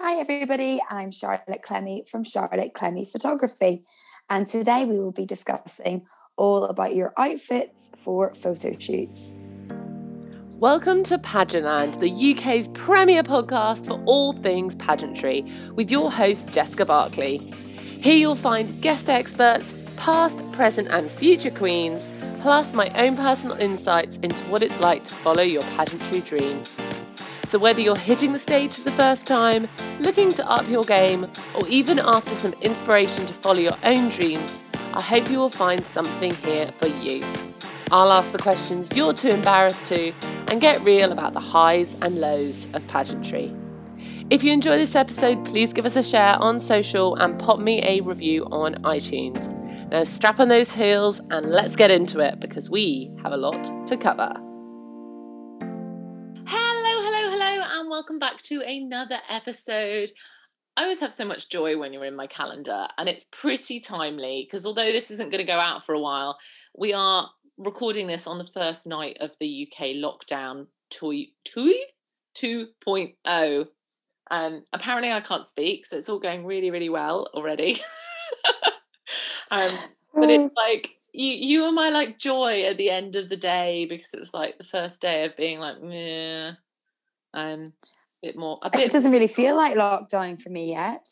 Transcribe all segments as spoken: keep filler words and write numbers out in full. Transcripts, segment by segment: Hi everybody, I'm Charlotte Clemmy from Charlotte Clemmy Photography, and today we will be discussing all about your outfits for photo shoots. Welcome to Pageantland, the U K's premier podcast for all things pageantry, with your host Jessica Barclay. Here you'll find guest experts, past, present and future queens, plus my own personal insights into what it's like to follow your pageantry dreams. So whether you're hitting the stage for the first time, looking to up your game, or even after some inspiration to follow your own dreams, I hope you will find something here for you. I'll ask the questions you're too embarrassed to and get real about the highs and lows of pageantry. If you enjoy this episode, please give us a share on social and pop me a review on iTunes. Now strap on those heels and let's get into it, because we have a lot to cover. And welcome back to another episode. I always have so much joy when you're in my calendar, and it's pretty timely because although this isn't going to go out for a while, we are recording this on the first night of the U K lockdown two point oh. Um, apparently I can't speak, so it's all going really, really well already. um, but it's like, You you were my like joy at the end of the day, because it was like the first day of being like, meh. Um, a bit more. A bit, it doesn't really feel like lockdown for me yet.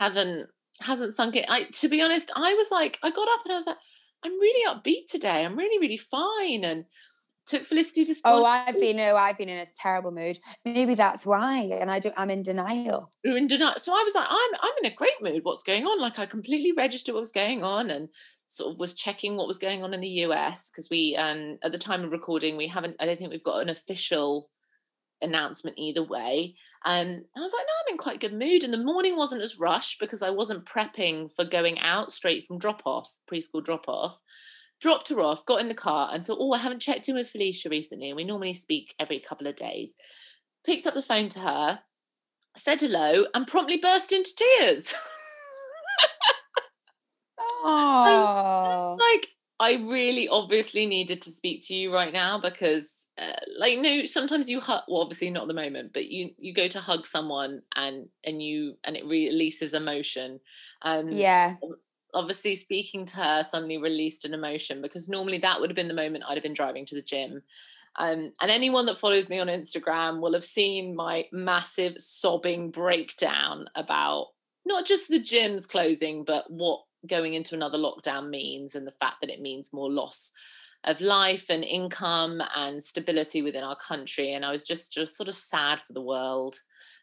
Haven't hasn't sunk it. I, to be honest, I was like, I got up and I was like, I'm really upbeat today. I'm really really fine. And took Felicity to sport. Oh, I've been oh, I've been in a terrible mood. Maybe that's why. And I do. I'm in denial. You're in denial. So I was like, I'm I'm in a great mood. What's going on? Like I completely registered what was going on and sort of was checking what was going on in the U S, because we um at the time of recording we haven't. I don't think we've got an official announcement either way. Um, I was like, no, I'm in quite good mood. And the morning wasn't as rushed because I wasn't prepping for going out straight from drop-off, preschool drop-off. Dropped her off, got in the car and thought, oh, I haven't checked in with Felicia recently. And we normally speak every couple of days. Picked up the phone to her, said hello and promptly burst into tears. Oh, like, I really obviously needed to speak to you right now because uh, like, you know, sometimes you hug, well, obviously not at the moment, but you, you go to hug someone and, and you, and it releases emotion. Um, yeah. Obviously speaking to her suddenly released an emotion, because normally that would have been the moment I'd have been driving to the gym. Um, and anyone that follows me on Instagram will have seen my massive sobbing breakdown about not just the gyms closing, but what going into another lockdown means, and the fact that it means more loss of life and income and stability within our country. And I was just just sort of sad for the world,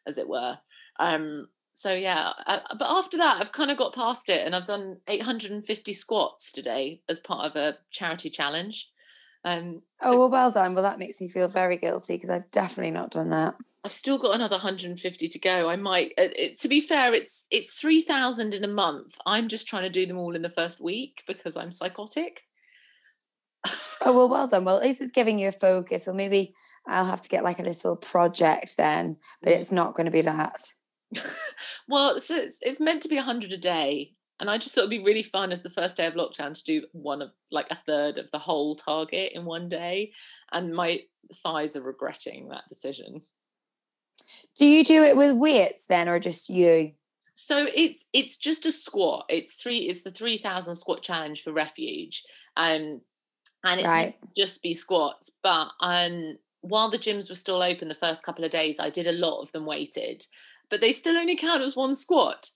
as it were. Um, so yeah, I, but after that, I've kind of got past it, and I've done eight hundred fifty squats today as part of a charity challenge. Um, oh, so well, well done. Well, that makes me feel very guilty because I've definitely not done that. I've still got another one hundred fifty to go. I might, it, it, to be fair, it's it's three thousand in a month. I'm just trying to do them all in the first week because I'm psychotic. Oh, well, well done. Well, at least it's giving you a focus, or maybe I'll have to get like a little project then, but it's not going to be that. Well, so it's, it's meant to be one hundred a day. And I just thought it'd be really fun as the first day of lockdown to do one of like a third of the whole target in one day. And my thighs are regretting that decision. Do you do it with weights then, or just you? So it's it's just a squat. It's three. It's the three thousand squat challenge for Refuge. Um, and it's right. Just be squats. But um, while the gyms were still open the first couple of days, I did a lot of them weighted. But they still only count as one squat.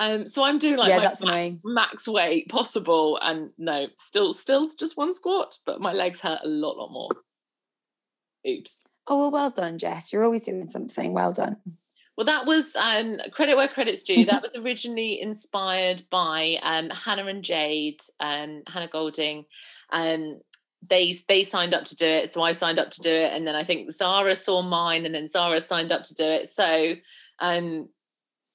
Um, so I'm doing like yeah, my max, max weight possible, and no, still, still just one squat, but my legs hurt a lot, lot more. Oops. Oh, well, well done, Jess. You're always doing something. Well done. Well, that was, um, credit where credit's due. That was originally inspired by um, Hannah and Jade, um, Hannah Golding. Um, they, they signed up to do it. So I signed up to do it. And then I think Zara saw mine, and then Zara signed up to do it. So, um,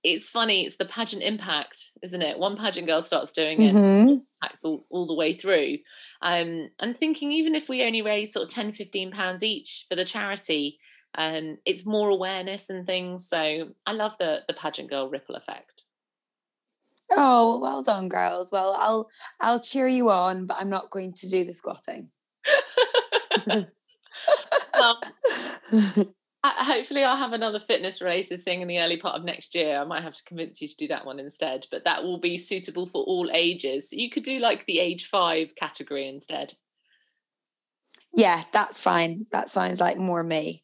it's funny, it's the pageant impact, isn't it? One pageant girl starts doing it, mm-hmm. impacts all, all the way through. Um, I'm thinking even if we only raise sort of ten, fifteen pounds each for the charity, um, it's more awareness and things. So I love the the pageant girl ripple effect. Oh, well done, girls. Well, I'll I'll cheer you on, but I'm not going to do the squatting. Well, hopefully I'll have another fitness related thing in the early part of next year. I might have to convince you to do that one instead, but that will be suitable for all ages. You could do like the age five category instead. Yeah, that's fine. That sounds like more me.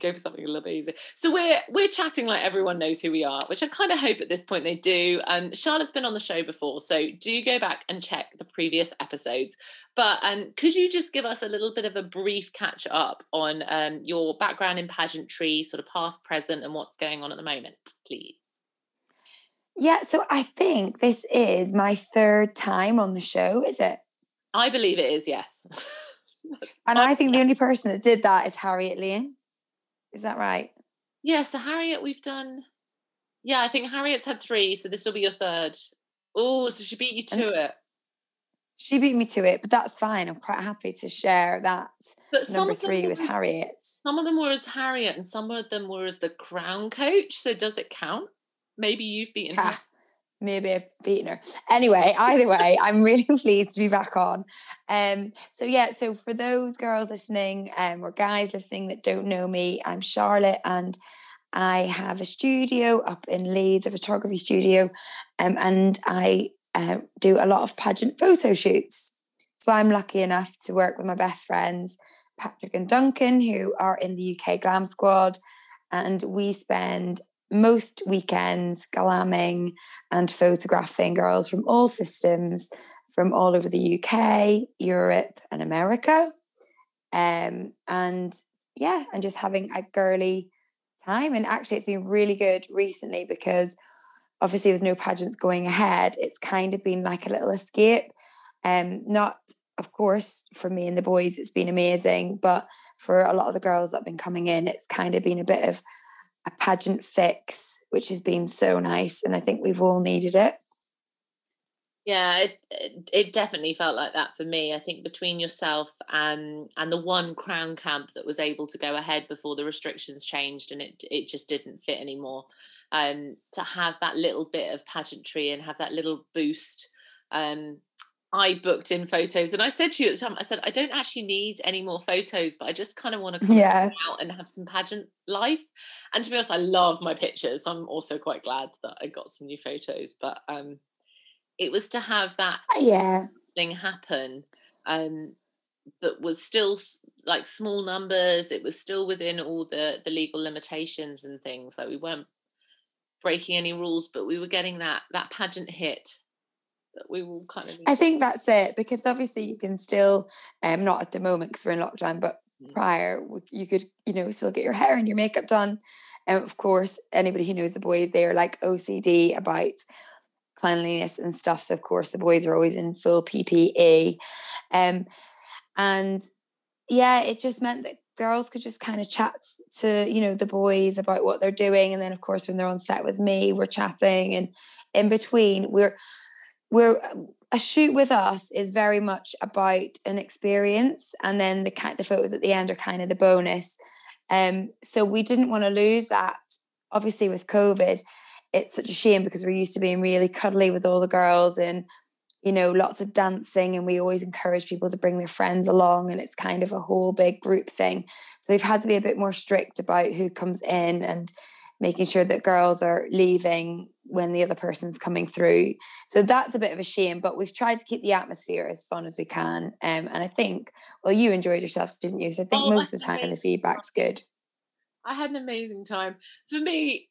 Go for something a little bit easier. So we're we're chatting like everyone knows who we are, which I kind of hope at this point they do. Um, Charlotte's been on the show before, so do go back and check the previous episodes. But um, could you just give us a little bit of a brief catch up on um, your background in pageantry, sort of past, present, and what's going on at the moment, please? Yeah, so I think this is my third time on the show, is it? I believe it is, yes. And I think the only person that did that is Harriet Leon. Is that right? Yeah, so Harriet, we've done... Yeah, I think Harriet's had three, so this will be your third. Oh, so she beat you to and it. She beat me to it, but that's fine. I'm quite happy to share that but number three with was, Harriet. Some of them were as Harriet and some of them were as the crown coach, so does it count? Maybe you've beaten yeah, her. Maybe I've beaten her. Anyway, either way, I'm really pleased to be back on. Um, so yeah, so for those girls listening um, or guys listening that don't know me, I'm Charlotte and I have a studio up in Leeds, a photography studio, um, and I uh, do a lot of pageant photo shoots. So I'm lucky enough to work with my best friends, Patrick and Duncan, who are in the U K Glam Squad, and we spend most weekends glamming and photographing girls from all systems, from all over the U K, Europe and America. Um, and yeah, and just having a girly time. And actually it's been really good recently because obviously with no pageants going ahead, it's kind of been like a little escape. Um, not, of course, for me and the boys, it's been amazing. But for a lot of the girls that have been coming in, it's kind of been a bit of a pageant fix, which has been so nice. And I think we've all needed it. Yeah, it, it it definitely felt like that for me. I think between yourself and and the one crown camp that was able to go ahead before the restrictions changed and it it just didn't fit anymore. Um, to have that little bit of pageantry and have that little boost. Um, I booked in photos and I said to you at the time, I said, I don't actually need any more photos, but I just kind of want to come yeah. out and have some pageant life. And to be honest, I love my pictures. So I'm also quite glad that I got some new photos, but... um. It was to have that yeah. thing happen um, that was still like small numbers. It was still within all the, the legal limitations and things. Like we weren't breaking any rules, but we were getting that that pageant hit that we all kind of... I think that's it, because obviously you can still, um, not at the moment because we're in lockdown, but mm. prior you could, you know, still get your hair and your makeup done. And of course, anybody who knows the boys, they are like O C D about... cleanliness and stuff, so of course the boys are always in full P P E, um, and yeah, it just meant that girls could just kind of chat to, you know, the boys about what they're doing, and then of course when they're on set with me, we're chatting, and in between we're we're a shoot with us is very much about an experience, and then the the photos at the end are kind of the bonus, um, so we didn't want to lose that. Obviously with COVID, it's such a shame because we're used to being really cuddly with all the girls and, you know, lots of dancing, and we always encourage people to bring their friends along, and it's kind of a whole big group thing. So we've had to be a bit more strict about who comes in and making sure that girls are leaving when the other person's coming through. So that's a bit of a shame, but we've tried to keep the atmosphere as fun as we can. Um, and I think, well, you enjoyed yourself, didn't you? So I think oh, most of the time amazing. The feedback's good. I had an amazing time. For me...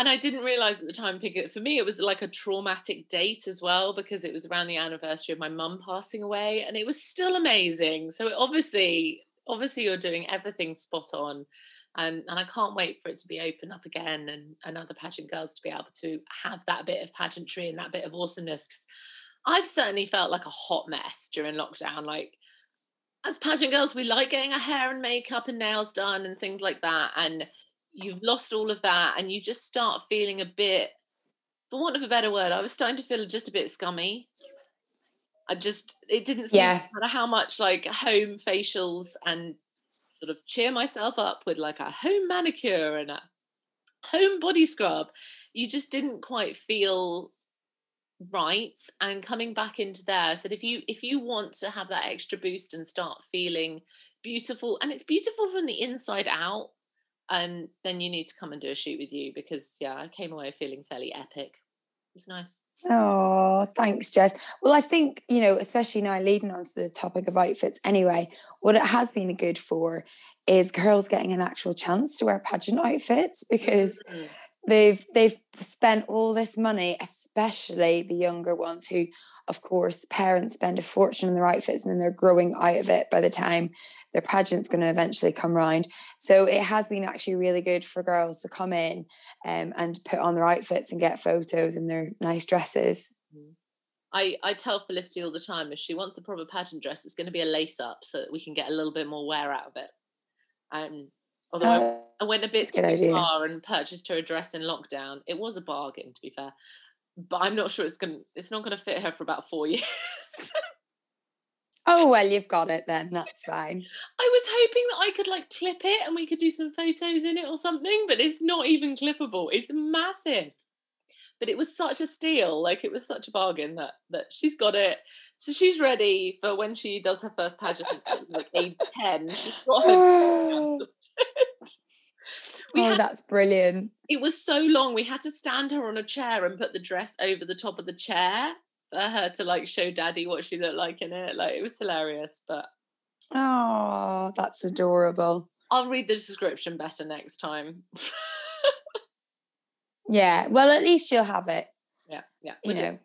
And I didn't realise at the time, for me, it was like a traumatic date as well, because it was around the anniversary of my mum passing away, and it was still amazing. So it obviously, obviously you're doing everything spot on. Um, and I can't wait for it to be open up again and, and other pageant girls to be able to have that bit of pageantry and that bit of awesomeness. 'Cause I've certainly felt like a hot mess during lockdown. Like, as pageant girls, we like getting our hair and makeup and nails done and things like that. And you've lost all of that, and you just start feeling a bit, for want of a better word, I was starting to feel just a bit scummy. I just, it didn't seem yeah. no matter how much like home facials and sort of cheer myself up with like a home manicure and a home body scrub, you just didn't quite feel right. And coming back into there, I said, if you if you want to have that extra boost and start feeling beautiful, and it's beautiful from the inside out, um, then you need to come and do a shoot with you, because, yeah, I came away feeling fairly epic. It was nice. Oh, thanks, Jess. Well, I think, you know, especially now leading on to the topic of outfits anyway, what it has been good for is girls getting an actual chance to wear pageant outfits, because mm-hmm. they've they've spent all this money, especially the younger ones who, of course, parents spend a fortune on their outfits and then they're growing out of it by the time their pageant's going to eventually come round. So it has been actually really good for girls to come in um, and put on their outfits and get photos in their nice dresses. I, I tell Felicity all the time, if she wants a proper pageant dress, it's going to be a lace-up so that we can get a little bit more wear out of it. Um, although oh, I, I went a bit too far and purchased her a dress in lockdown. It was a bargain, to be fair. But I'm not sure it's going. It's not going to fit her for about four years. Oh, well, you've got it then. That's fine. I was hoping that I could, like, clip it and we could do some photos in it or something, but it's not even clippable. It's massive. But it was such a steal. Like, it was such a bargain that, that she's got it. So she's ready for when she does her first pageant, like, age ten. She's got her. Oh, oh had, that's brilliant. It was so long. We had to stand her on a chair and put the dress over the top of the chair for her to, like, show Daddy what she looked like in it. Like, it was hilarious, but... Oh, that's adorable. I'll read the description better next time. Yeah, well, at least you'll have it. Yeah, yeah. You know,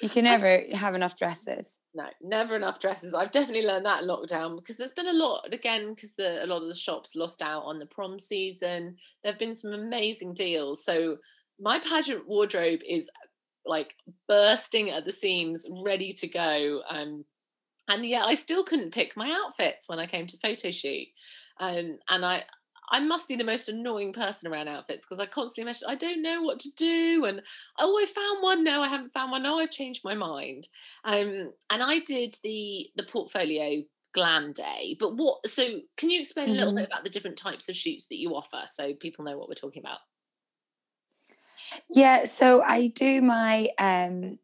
you can never have enough dresses. No, never enough dresses. I've definitely learned that in lockdown, because there's been a lot, again, because the, a lot of the shops lost out on the prom season. There have been some amazing deals. So my pageant wardrobe is... like bursting at the seams, ready to go, um and yeah, I still couldn't pick my outfits when I came to photo shoot, um and I I must be the most annoying person around outfits, because I constantly mention I don't know what to do, and oh, I found one, no I haven't found one, oh I've changed my mind, um and I did the the portfolio glam day. But what so can you explain mm-hmm. a little bit about the different types of shoots that you offer, so people know what we're talking about? Yeah, so I do my um,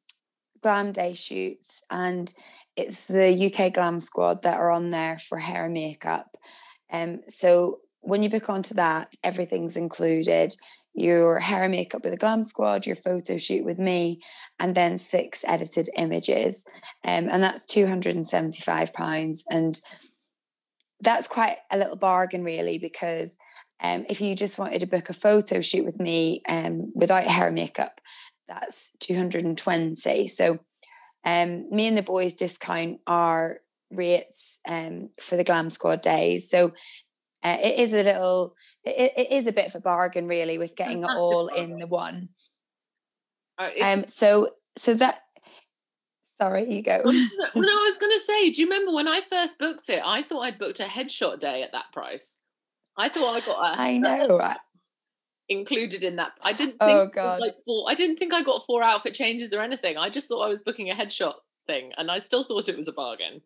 glam day shoots, and it's the U K Glam Squad that are on there for hair and makeup. Um, so when you book onto that, everything's included. Your hair and makeup with the Glam Squad, your photo shoot with me, and then six edited images. Um, and that's two hundred seventy-five pounds. And that's quite a little bargain, really, because... Um, if you just wanted to book a photo shoot with me um, without hair and makeup, that's two hundred twenty. So um, me and the boys discount our rates um, for the Glam Squad days. So uh, it is a little, it, it is a bit of a bargain really, with getting it all in the one. Um, so, so that, sorry, you go. No, I was going to say, do you remember when I first booked it, I thought I'd booked a headshot day at that price. I thought I got a I know right. included in that. I didn't think oh, God. It was like four, I didn't think I got four outfit changes or anything. I just thought I was booking a headshot thing, and I still thought it was a bargain.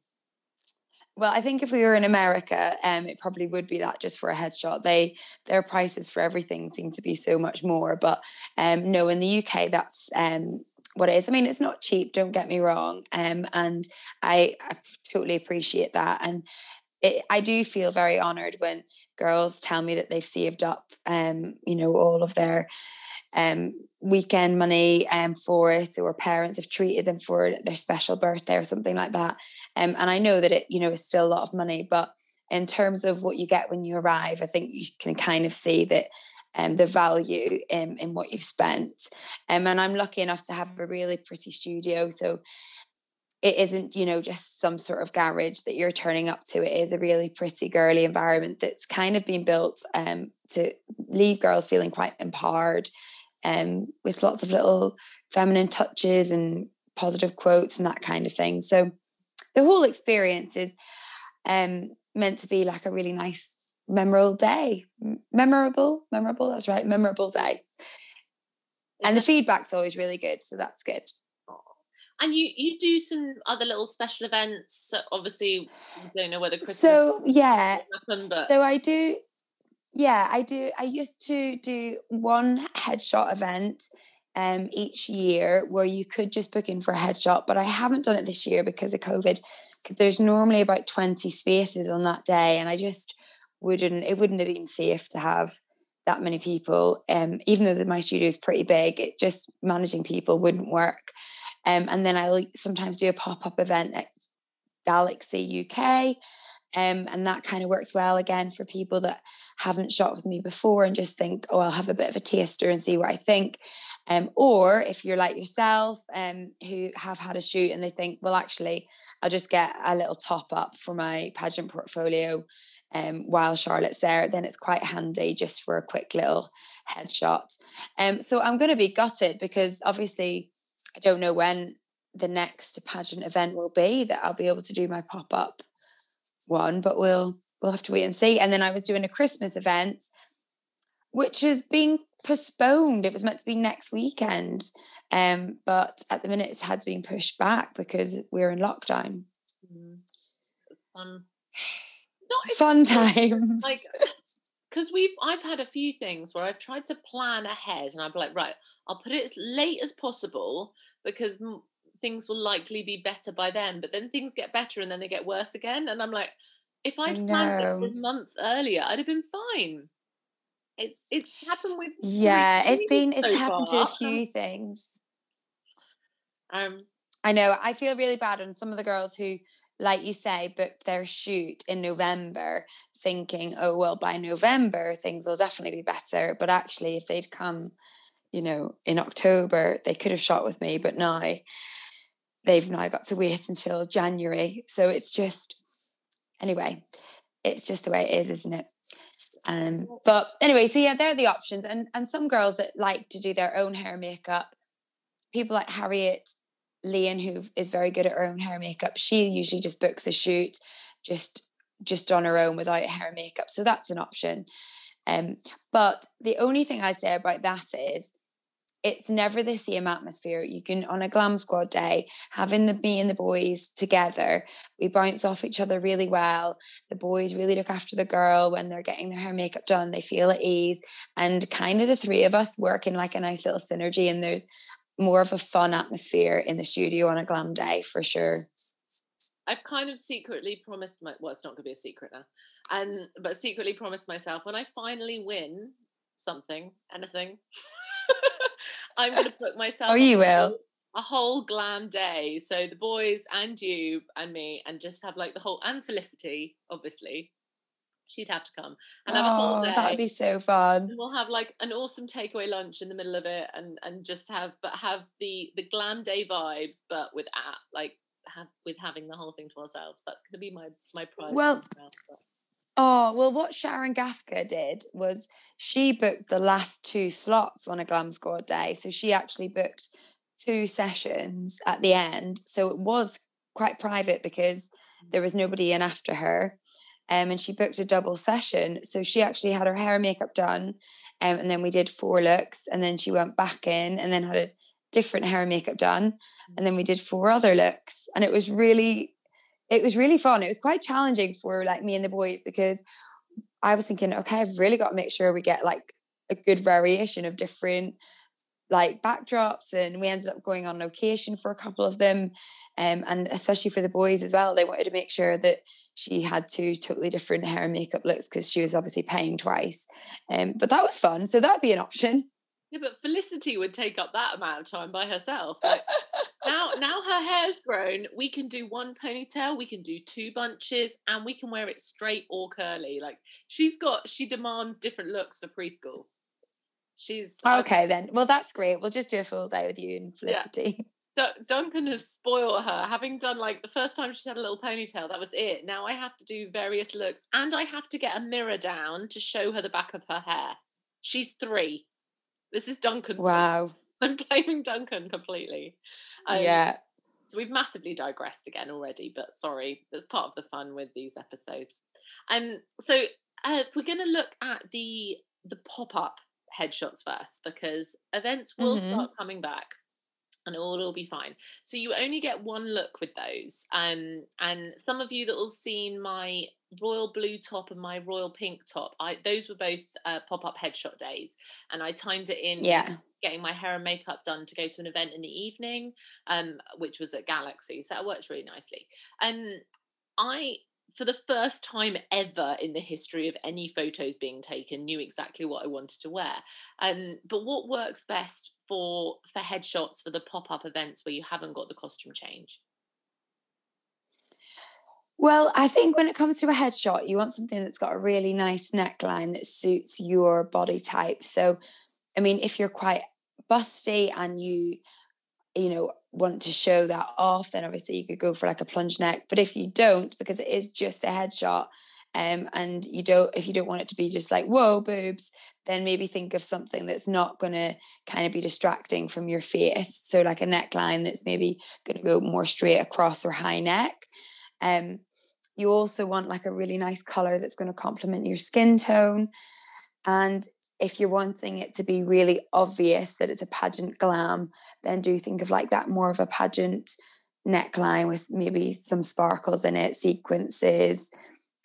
Well, I think if we were in America, um, it probably would be that just for a headshot. They their prices for everything seem to be so much more. But um, no, in the U K, that's um, what it is. I mean, it's not cheap. Don't get me wrong, um, and I, I totally appreciate that. And it, I do feel very honoured when girls tell me that they've saved up, um, you know, all of their um, weekend money um, for it, or parents have treated them for their special birthday or something like that. Um, and I know that it, you know, is still a lot of money, but in terms of what you get when you arrive, I think you can kind of see that um, the value in, in what you've spent. Um, and I'm lucky enough to have a really pretty studio, so it isn't, you know, just some sort of garage that you're turning up to. It is a really pretty girly environment that's kind of been built um, to leave girls feeling quite empowered, um, with lots of little feminine touches and positive quotes and that kind of thing. So the whole experience is um, meant to be like a really nice, memorable day. Memorable, memorable, that's right, memorable day. And the feedback's always really good, so that's good. And you, you do some other little special events. So obviously, I don't know whether Christmas. So yeah, happen, but. So I do. Yeah, I do. I used to do one headshot event um, each year where you could just book in for a headshot, but I haven't done it this year because of COVID. Because there's normally about twenty spaces on that day, and I just wouldn't. It wouldn't have been safe to have that many people, um, even though my studio is pretty big, it just managing people wouldn't work. Um, and then I sometimes do a pop-up event at Galaxy U K, um, and that kind of works well again for people that haven't shot with me before and just think, oh, I'll have a bit of a taster and see what I think. Um, or if you're like yourself, um, who have had a shoot and they think, well, actually, I'll just get a little top up for my pageant portfolio um, while Charlotte's there, then it's quite handy just for a quick little headshot. Um, so I'm going to be gutted because obviously I don't know when the next pageant event will be that I'll be able to do my pop-up one, but we'll we'll have to wait and see. And then I was doing a Christmas event, which has been postponed. It was meant to be next weekend, um, but at the minute it's had to be pushed back because we're in lockdown. Mm. Fun, Not fun time. Like, because we've, I've had a few things where I've tried to plan ahead, and I'm like, right, I'll put it as late as possible because m- things will likely be better by then, but then things get better and then they get worse again, and I'm like, if I'd planned it a month earlier, I'd have been fine. It's it's happened with yeah it's been it's so happened far. to a few things. um I know, I feel really bad on some of the girls who, like you say, booked their shoot in November thinking, oh well, by November things will definitely be better, but actually if they'd come, you know, in October they could have shot with me, but now they've now got to wait until January. So it's just, anyway, it's just the way it is, isn't it? Um, but anyway, so yeah, they're the options. And and some girls that like to do their own hair and makeup, people like Harriet Leon, who is very good at her own hair and makeup, she usually just books a shoot just just on her own without hair and makeup. So that's an option. Um, but the only thing I say about that is it's never the same atmosphere. You can, on a Glam Squad day, having the me and the boys together, we bounce off each other really well. The boys really look after the girl when they're getting their hair and makeup done. They feel at ease. And kind of the three of us work in like a nice little synergy, and there's more of a fun atmosphere in the studio on a glam day for sure. I've kind of secretly promised my, well, it's not going to be a secret now, um, but secretly promised myself when I finally win something, anything, I'm going to book myself oh, you will. a whole glam day. So the boys and you and me, and just have like the whole, and Felicity, obviously, she'd have to come, and oh, have a whole day. That'd be so fun. And we'll have like an awesome takeaway lunch in the middle of it, and and just have, but have the, the glam day vibes, but with at, like have, with having the whole thing to ourselves. That's going to be my, my prize. Well, Oh, well, what Sharon Gaffka did was she booked the last two slots on a Glam Squad day. So she actually booked two sessions at the end. So it was quite private because there was nobody in after her. Um, and she booked a double session. So she actually had her hair and makeup done. Um, and then we did four looks. And then she went back in and then had a different hair and makeup done. And then we did four other looks. And it was really... It was really fun. It was quite challenging for like me and the boys because I was thinking, okay, I've really got to make sure we get like a good variation of different like backdrops, and we ended up going on location for a couple of them, um, and especially for the boys as well. They wanted to make sure that she had two totally different hair and makeup looks because she was obviously paying twice. Um, but that was fun. So that'd be an option. Yeah, but Felicity would take up that amount of time by herself. Like, now, now her hair's grown, we can do one ponytail, we can do two bunches, and we can wear it straight or curly. Like, she's got, she demands different looks for preschool. She's... Okay, uh, then. Well, that's great. We'll just do a full day with you and Felicity. Yeah. D- Duncan has spoiled her. Having done, like, the first time she had a little ponytail, that was it. Now I have to do various looks, and I have to get a mirror down to show her the back of her hair. She's three. This is Duncan's. Wow. I'm blaming Duncan completely. Um, yeah. So we've massively digressed again already, but sorry, that's part of the fun with these episodes. Um, so uh, we're going to look at the the pop-up headshots first, because events will mm-hmm. start coming back and all will be fine. So you only get one look with those. Um, and some of you that will have seen my royal blue top and my royal pink top, I those were both uh, pop-up headshot days, and I timed it in yeah getting my hair and makeup done to go to an event in the evening, um which was at Galaxy, so that worked really nicely. um I for the first time ever in the history of any photos being taken, knew exactly what I wanted to wear. Um, but what works best for, for headshots, for the pop-up events where you haven't got the costume change? Well, I think when it comes to a headshot, you want something that's got a really nice neckline that suits your body type. So, I mean, if you're quite busty and you, you know, want to show that off, then obviously you could go for like a plunge neck. But if you don't, because it is just a headshot, um, and you don't, if you don't want it to be just like, whoa, boobs, then maybe think of something that's not going to kind of be distracting from your face. So like a neckline that's maybe going to go more straight across or high neck. Um, you also want like a really nice colour that's going to complement your skin tone. And if you're wanting it to be really obvious that it's a pageant glam, then do think of like that more of a pageant neckline with maybe some sparkles in it, sequences.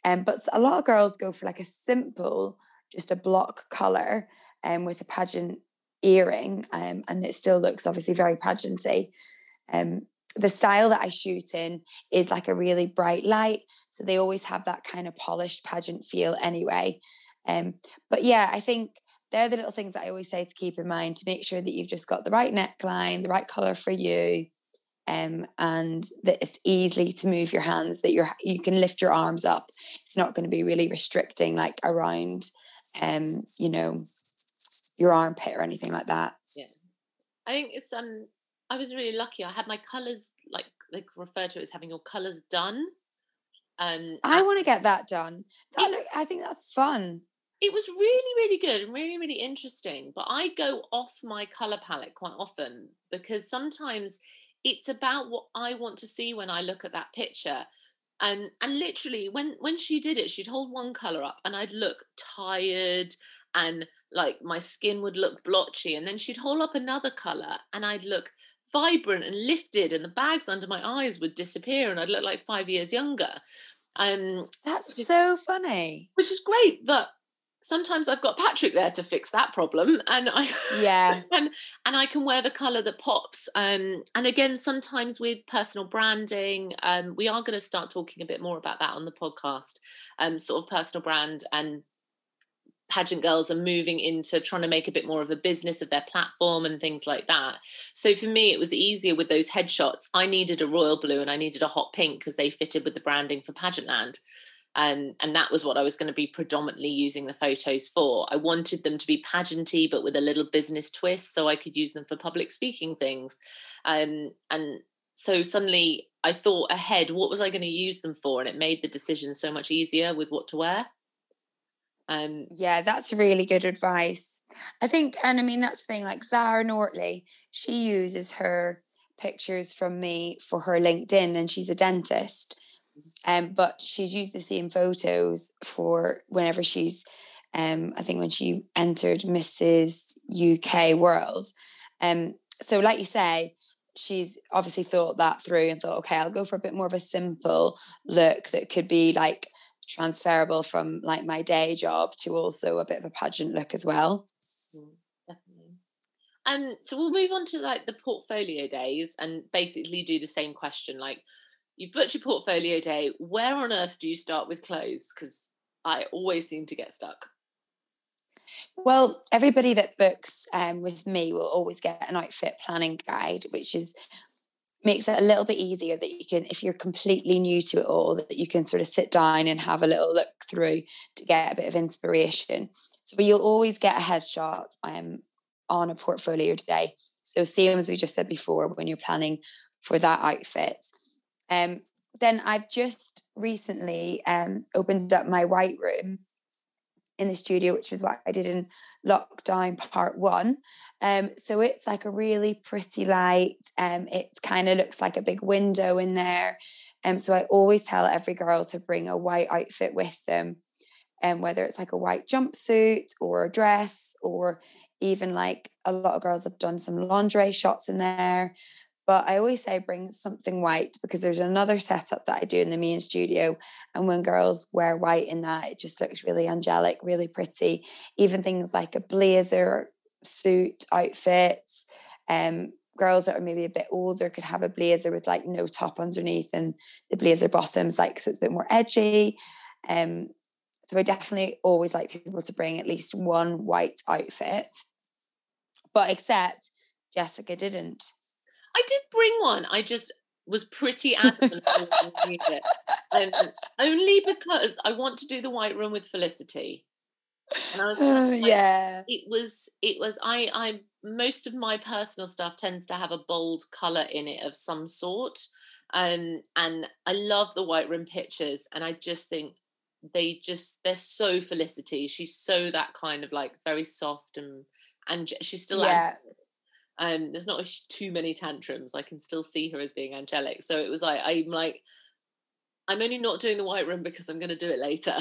Um, but a lot of girls go for like a simple, just a block colour um, with a pageant earring, um, and it still looks obviously very pageanty. Um, the style that I shoot in is like a really bright light, so they always have that kind of polished pageant feel anyway. Um, but yeah, I think they're the little things that I always say to keep in mind, to make sure that you've just got the right neckline, the right colour for you, um, and that it's easily to move your hands, that you're, you can lift your arms up. It's not going to be really restricting like around, um, you know, your armpit or anything like that. Yeah, I think it's, um, I was really lucky. I had my colours, like they refer to it as having your colours done. Um, I want to get that done. That it, look, I think that's fun. It was really, really good and really, really interesting. But I go off my colour palette quite often, because sometimes it's about what I want to see when I look at that picture. And and literally, when, when she did it, she'd hold one colour up and I'd look tired and like my skin would look blotchy. And then she'd hold up another colour and I'd look vibrant and lifted, and the bags under my eyes would disappear and I'd look like five years younger. Um, That's is, so funny. Which is great, but sometimes I've got Patrick there to fix that problem, and I yeah, and, and I can wear the colour that pops. Um, and again, sometimes with personal branding, um, we are going to start talking a bit more about that on the podcast, um, sort of personal brand, and pageant girls are moving into trying to make a bit more of a business of their platform and things like that. So for me, it was easier with those headshots. I needed a royal blue and I needed a hot pink because they fitted with the branding for Pageantland. Um, and that was what I was going to be predominantly using the photos for. I wanted them to be pageanty, but with a little business twist, so I could use them for public speaking things. Um, and so suddenly I thought ahead, what was I going to use them for? And it made the decision so much easier with what to wear. Um, yeah, that's really good advice. I think, and I mean, that's the thing, like Zara Nortley, she uses her pictures from me for her LinkedIn, and she's a dentist. Um, but she's used the same photos for whenever she's, um, I think when she entered Missus U K World. Um, so like you say, she's obviously thought that through and thought, okay, I'll go for a bit more of a simple look that could be like transferable from like my day job to also a bit of a pageant look as well. Mm, definitely. Um, so we'll move on to like the portfolio days and basically do the same question. Like, you've booked your portfolio day. Where on earth do you start with clothes? Because I always seem to get stuck. Well, everybody that books um, with me will always get an outfit planning guide, which is makes it a little bit easier that you can, if you're completely new to it all, that you can sort of sit down and have a little look through to get a bit of inspiration. So you'll always get a headshot um, on a portfolio day. So same as we just said before, when you're planning for that outfit. Um, then I've just recently um, opened up my white room in the studio, which was what I did in lockdown part one. Um, so it's like a really pretty light. Um, it kind of looks like a big window in there. Um, so I always tell every girl to bring a white outfit with them, and um, whether it's like a white jumpsuit or a dress, or even like a lot of girls have done some lingerie shots in there. But I always say bring something white, because there's another setup that I do in the main studio, and when girls wear white in that, it just looks really angelic, really pretty. Even things like a blazer, suit, outfits, um, girls that are maybe a bit older could have a blazer with like no top underneath and the blazer bottoms, like, so it's a bit more edgy. Um, so I definitely always like people to bring at least one white outfit, but except Jessica didn't. I did bring one. I just was pretty adamant um, only because I want to do the white room with Felicity. And I was kind of like, yeah. It was. It was. I. I. Most of my personal stuff tends to have a bold colour in it of some sort, um, and I love the white room pictures. And I just think they just they're so Felicity. She's so that kind of like very soft and and she's still. Yeah. Angelic. Um. There's not too many tantrums. I can still see her as being angelic. So it was like I'm like, I'm only not doing the white room because I'm going to do it later.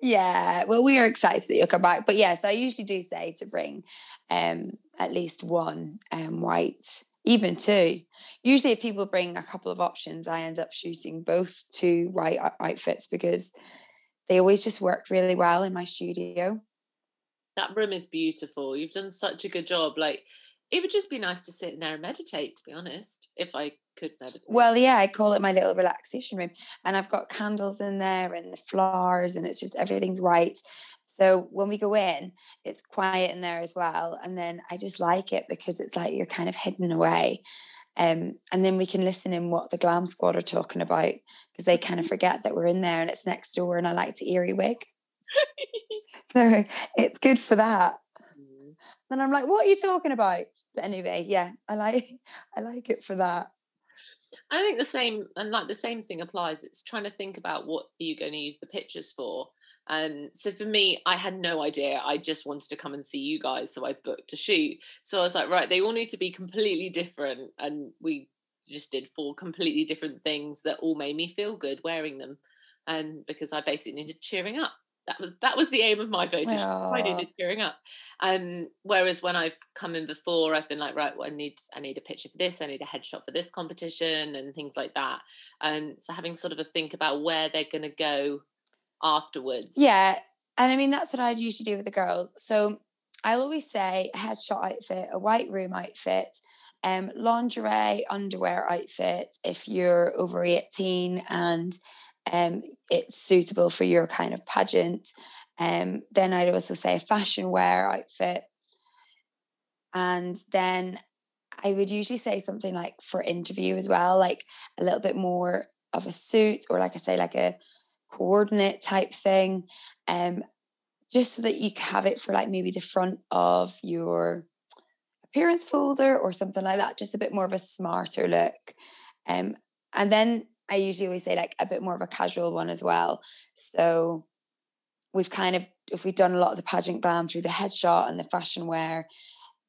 Yeah, well, we are excited that you'll come back. But yes, I usually do say to bring um, at least one um, white, even two. Usually if people bring a couple of options, I end up shooting both two white outfits because they always just work really well in my studio. That room is beautiful. You've done such a good job. Like, it would just be nice to sit in there and meditate, to be honest, if I could meditate. Well, yeah, I call it my little relaxation room. And I've got candles in there and the flowers and it's just everything's white. So when we go in, it's quiet in there as well. And then I just like it because it's like you're kind of hidden away. Um, and then we can listen in what the Glam Squad are talking about because they kind of forget that we're in there and it's next door and I like to eerie wig. So it's good for that. Mm. And I'm like, what are you talking about? But anyway, yeah, I like I like it for that. I think the same, and like the same thing applies. It's trying to think about what are you going to use the pictures for. Um, so for me, I had no idea. I just wanted to come and see you guys, so I booked a shoot. So I was like, right, they all need to be completely different, and we just did four completely different things that all made me feel good wearing them, and um, because I basically needed cheering up. That was that was the aim of my photo. Aww. I needed cheering up. Um, whereas when I've come in before, I've been like, right, well, I need I need a picture for this. I need a headshot for this competition and things like that. Um, so having sort of a think about where they're going to go afterwards. Yeah, and I mean that's what I'd usually do with the girls. So I'll always say a headshot outfit, a white room outfit, um, lingerie, underwear outfit if you're over eighteen and. Um, it's suitable for your kind of pageant. Um, then I'd also say a fashion wear outfit. And then I would usually say something like for interview as well, like a little bit more of a suit or like I say, like a coordinate type thing, um, just so that you have it for like maybe the front of your appearance folder or something like that, just a bit more of a smarter look. Um, and then I usually always say like a bit more of a casual one as well. So we've kind of, if we've done a lot of the pageant glam through the headshot and the fashion wear,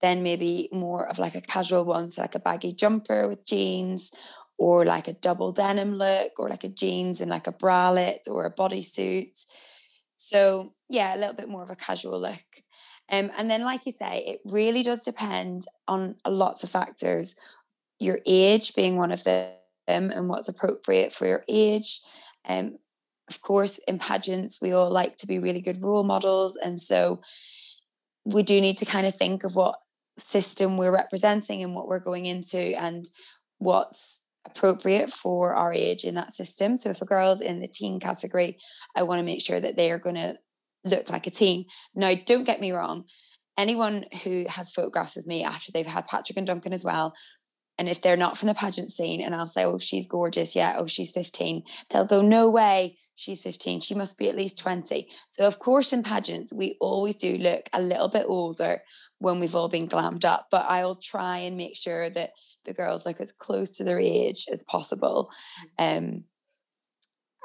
then maybe more of like a casual one, so like a baggy jumper with jeans or like a double denim look or like a jeans and like a bralette or a bodysuit. So yeah, a little bit more of a casual look. Um, and then like you say, it really does depend on lots of factors, your age being one of the and what's appropriate for your age. Um, of course, in pageants, we all like to be really good role models. And so we do need to kind of think of what system we're representing and what we're going into and what's appropriate for our age in that system. So if a girl's in the teen category, I want to make sure that they are going to look like a teen. Now, don't get me wrong. Anyone who has photographs with me after they've had Patrick and Duncan as well, and if they're not from the pageant scene and I'll say, oh, she's gorgeous. Yeah. Oh, she's fifteen. They'll go, no way. She's fifteen. She must be at least twenty. So of course in pageants, we always do look a little bit older when we've all been glammed up, but I'll try and make sure that the girls look as close to their age as possible. Um,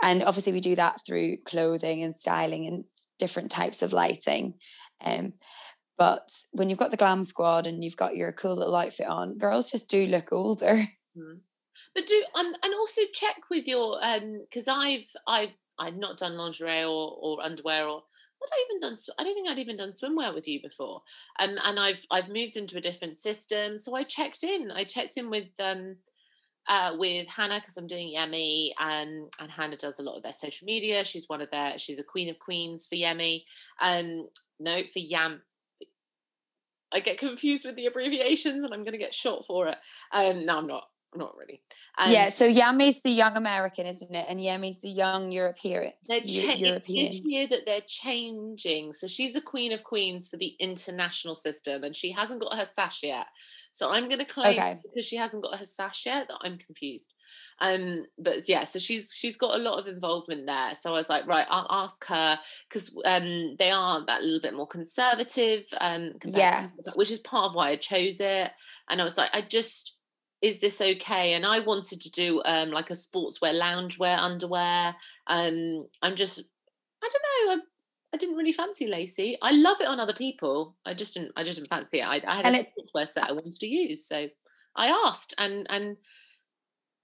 and obviously we do that through clothing and styling and different types of lighting. Um, But when you've got the Glam Squad and you've got your cool little outfit on, girls just do look older. Mm-hmm. But do um, and also check with your um because I've I've I've not done lingerie or, or underwear or what I even done I don't think I'd even done swimwear with you before. Um, and I've I've moved into a different system, so I checked in. I checked in with um uh with Hannah because I'm doing YAMI, and and Hannah does a lot of their social media. She's one of their she's a queen of queens for YAMI. Um, no for YAMP. I get confused with the abbreviations and I'm going to get shot for it. Um, no, I'm not. Not really. Um, yeah, so YAMI's the young American, isn't it? And YAMI's the young European. They're cha- European. It's this year that they're changing. So she's a queen of queens for the international system and she hasn't got her sash yet. So I'm going to claim okay. because she hasn't got her sash yet that I'm confused. Um, but yeah, so she's she's got a lot of involvement there. So I was like, right, I'll ask her because um, they are that little bit more conservative. Um, yeah. To, which is part of why I chose it. And I was like, I just... is this okay? And I wanted to do um, like a sportswear, loungewear, underwear. Um, I'm just, I don't know. I, I didn't really fancy lacy. I love it on other people. I just didn't. I just didn't fancy it. I, I had and a it, sportswear set I wanted to use, so I asked. And and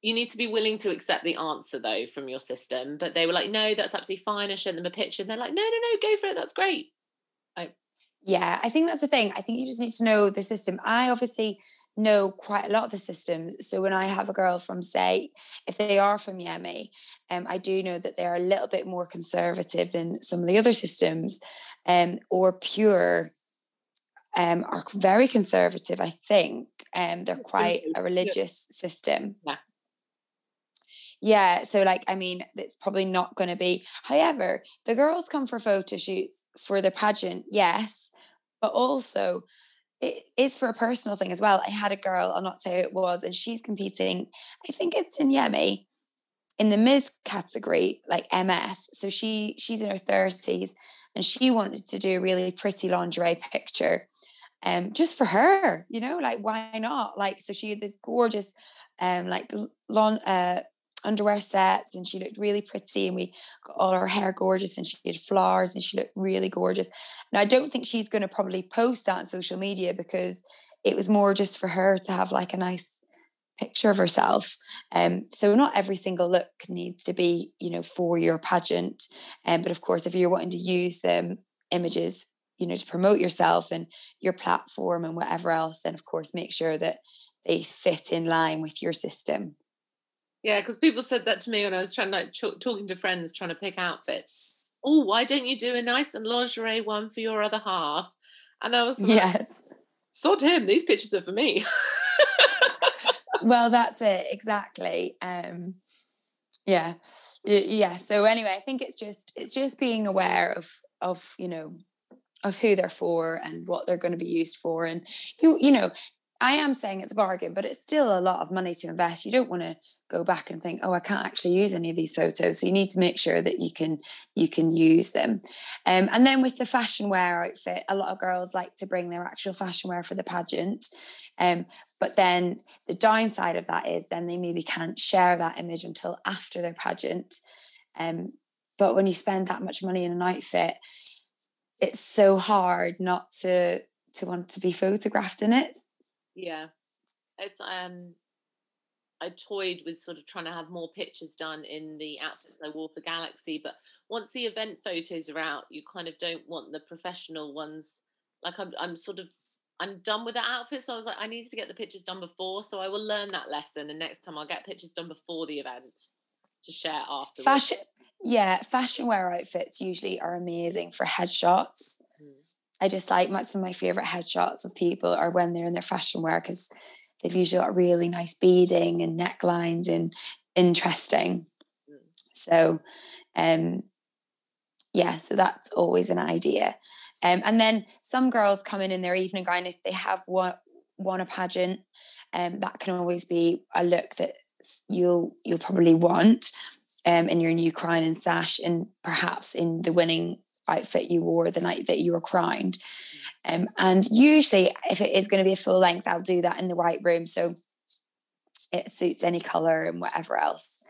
you need to be willing to accept the answer though from your system. But they were like, no, that's absolutely fine. I showed them a picture, and they're like, no, no, no, go for it. That's great. I, yeah, I think that's the thing. I think you just need to know the system. I obviously. Know quite a lot of the systems, so when I have a girl from, say, if they are from YAMI, um, I do know that they are a little bit more conservative than some of the other systems, um, or Pure um, are very conservative, I think, and um, they're quite a religious system. Yeah. Yeah, so like, I mean, it's probably not going to be, however, the girls come for photo shoots for the pageant, yes, but also it is for a personal thing as well. I had a girl, I'll not say who it was, and she's competing, I think it's in YAMI, in the Miz category, like M S. So she she's in her thirties and she wanted to do a really pretty lingerie picture um, just for her, you know, like why not? Like, so she had this gorgeous um, like long, uh, underwear sets and she looked really pretty and we got all her hair gorgeous and she did flowers and she looked really gorgeous. Now I don't think she's going to probably post that on social media because it was more just for her to have like a nice picture of herself. Um, so not every single look needs to be, you know, for your pageant. Um, but of course, if you're wanting to use um, images, you know, to promote yourself and your platform and whatever else, then of course, make sure that they fit in line with your system. Yeah, because people said that to me when I was trying, like, ch- talking to friends, trying to pick outfits. Oh, why don't you do a nice lingerie one for your other half? And I was like, yes. Sod him, these pictures are for me. Well, that's it, exactly. Um, yeah, yeah. So anyway, I think it's just it's just being aware of of you know of who they're for and what they're going to be used for, and you you know. I am saying it's a bargain, but it's still a lot of money to invest. You don't want to go back and think, oh, I can't actually use any of these photos. So you need to make sure that you can you can use them. Um, and then with the fashion wear outfit, a lot of girls like to bring their actual fashion wear for the pageant. Um, but then the downside of that is then they maybe can't share that image until after their pageant. Um, but when you spend that much money in an outfit, it's so hard not to to want to be photographed in it. Yeah, it's um, I toyed with sort of trying to have more pictures done in the outfits I wore for Galaxy, but once the event photos are out, you kind of don't want the professional ones. Like I'm, I'm sort of, I'm done with the outfit, so I was like, I need to get the pictures done before, so I will learn that lesson, and next time I'll get pictures done before the event to share afterwards. Fashion, yeah, fashion wear outfits usually are amazing for headshots. Mm. I just like some of my favourite headshots of people are when they're in their fashion wear because they've usually got really nice beading and necklines and interesting. Mm. So, um, yeah, so that's always an idea. Um, and then some girls come in in their evening gown if they have won, won a pageant. Um, that can always be a look that you'll you'll probably want um, in your new crown and sash and perhaps in the winning outfit you wore the night that you were crowned. Um, and usually if it is going to be a full length, I'll do that in the white room so it suits any colour and whatever else.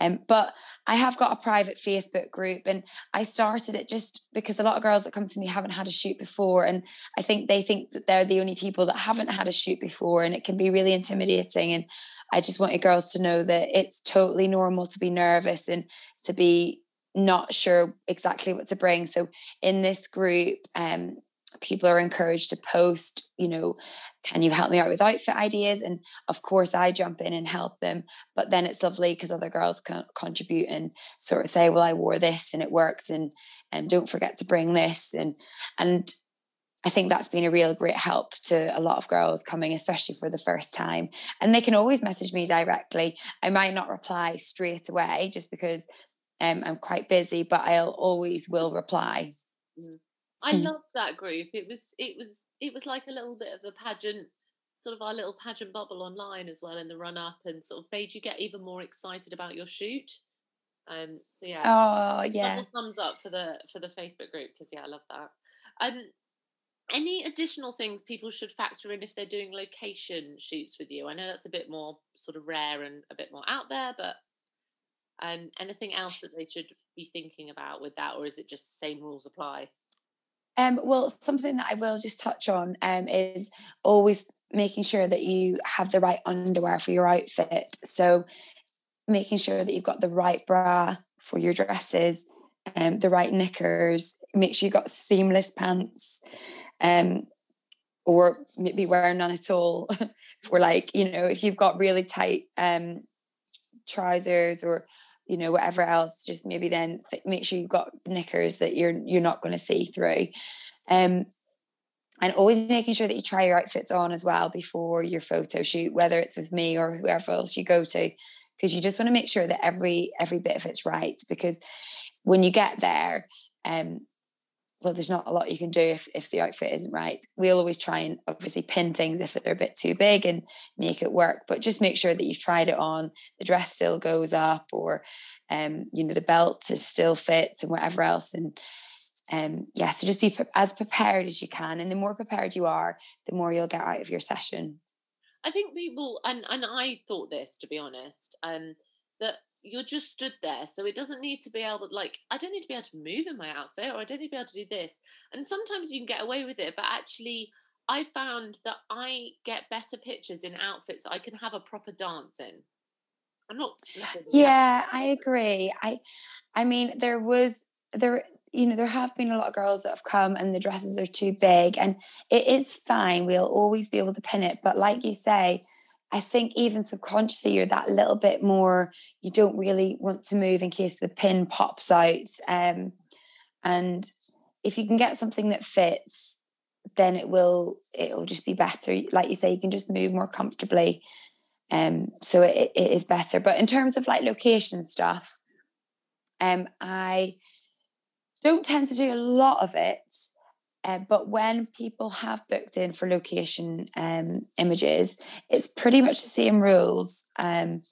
Um, but I have got a private Facebook group and I started it just because a lot of girls that come to me haven't had a shoot before and I think they think that they're the only people that haven't had a shoot before and it can be really intimidating and I just wanted girls to know that it's totally normal to be nervous and to be not sure exactly what to bring. So in this group, um, people are encouraged to post, you know, can you help me out with outfit ideas? And of course I jump in and help them, but then it's lovely because other girls can contribute and sort of say, well, I wore this and it worked and, and don't forget to bring this. And, and I think that's been a real great help to a lot of girls coming, especially for the first time. And they can always message me directly. I might not reply straight away just because um, I'm quite busy, but I'll always will reply. I mm. loved that group. It was it was it was like a little bit of the pageant, sort of our little pageant bubble online as well in the run up, and sort of made you get even more excited about your shoot. Um, so yeah. Oh yeah. Thumbs up for the for the Facebook group, because yeah, I love that. Um. Any additional things people should factor in if they're doing location shoots with you? I know that's a bit more sort of rare and a bit more out there, but um, anything else that they should be thinking about with that, or is it just same rules apply? Um, well, something that I will just touch on um, is always making sure that you have the right underwear for your outfit. So making sure that you've got the right bra for your dresses, um, the right knickers, make sure you've got seamless pants. Um, or maybe wear none at all for, like, you know, if you've got really tight um, trousers or, you know, whatever else, just maybe then th- make sure you've got knickers that you're you're not going to see through. Um, and always making sure that you try your outfits on as well before your photo shoot, whether it's with me or whoever else you go to, because you just want to make sure that every every bit of it's right, because when you get there, um well, there's not a lot you can do if, if the outfit isn't right. We'll always try and obviously pin things if they're a bit too big and make it work, but just make sure that you've tried it on, the dress still goes up, or um you know the belt is still fits and whatever else. And um yeah so just be pre- as prepared as you can, and the more prepared you are, the more you'll get out of your session. I think people, and and I thought this, to be honest, um that you're just stood there, so it doesn't need to be able to, like, I don't need to be able to move in my outfit, or I don't need to be able to do this. And sometimes you can get away with it, but actually I found that I get better pictures in outfits I can have a proper dance in. I'm not yeah I agree I I mean there was there you know there have been a lot of girls that have come and the dresses are too big, and it is fine, we'll always be able to pin it, but like you say, I think even subconsciously you're that little bit more, you don't really want to move in case the pin pops out. Um, and if you can get something that fits, then it will, it'll just be better. Like you say, you can just move more comfortably. Um, so it, it is better. But in terms of like location stuff, um, I don't tend to do a lot of it. Uh, but when people have booked in for location um, images, it's pretty much the same rules. Um,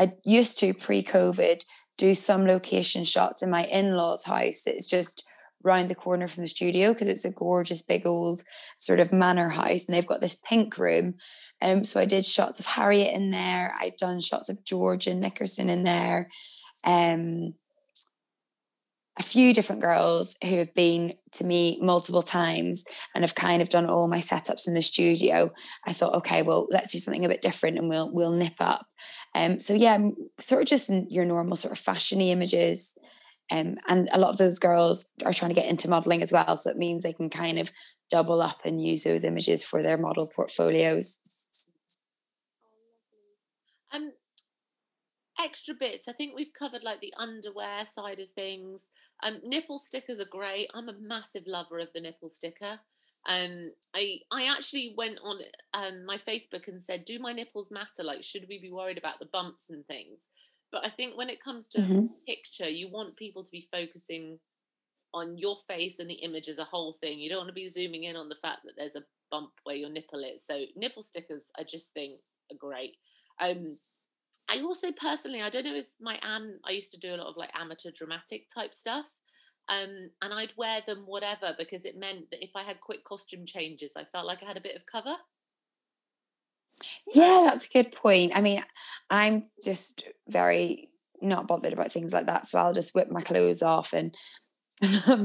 I used to, pre-COVID, do some location shots in my in-laws' house. It's just round the corner from the studio, because it's a gorgeous big old sort of manor house, and they've got this pink room. Um, so I did shots of Harriet in there. I'd done shots of George and Nickerson in there. Um A few different girls who have been to me multiple times and have kind of done all my setups in the studio. I thought, okay, well, let's do something a bit different, and we'll we'll nip up. Um, so yeah, sort of just your normal sort of fashiony images. Um, and a lot of those girls are trying to get into modelling as well, so it means they can kind of double up and use those images for their model portfolios. Um, extra bits, I think we've covered like the underwear side of things. Um nipple stickers are great. I'm a massive lover of the nipple sticker. um I I actually went on um my Facebook and said, do my nipples matter, like should we be worried about the bumps and things? But I think when it comes to mm-hmm. picture, you want people to be focusing on your face and the image as a whole thing. You don't want to be zooming in on the fact that there's a bump where your nipple is. So nipple stickers I just think are great. um I also personally, I don't know, it's my am. I used to do a lot of like amateur dramatic type stuff, um, and I'd wear them whatever, because it meant that if I had quick costume changes, I felt like I had a bit of cover. Yeah, that's a good point. I mean, I'm just very not bothered about things like that, so I'll just whip my clothes off, and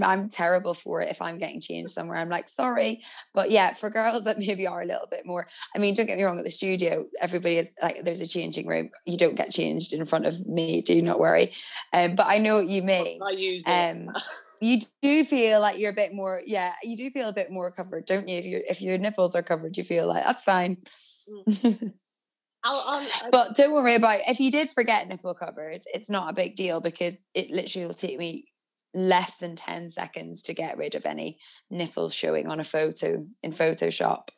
I'm terrible for it if I'm getting changed somewhere. I'm like, sorry. But yeah, for girls that maybe are a little bit more, I mean, don't get me wrong, at the studio everybody is like, there's a changing room, you don't get changed in front of me, do not worry. Um, but I know what you mean. I use it. Um, you do feel like you're a bit more, yeah, you do feel a bit more covered, don't you? If your if your nipples are covered, you feel like that's fine. I'll, I'll, I'll, but don't worry about it. If you did forget nipple covers, it's not a big deal, because it literally will take me less than ten seconds to get rid of any nipples showing on a photo in Photoshop.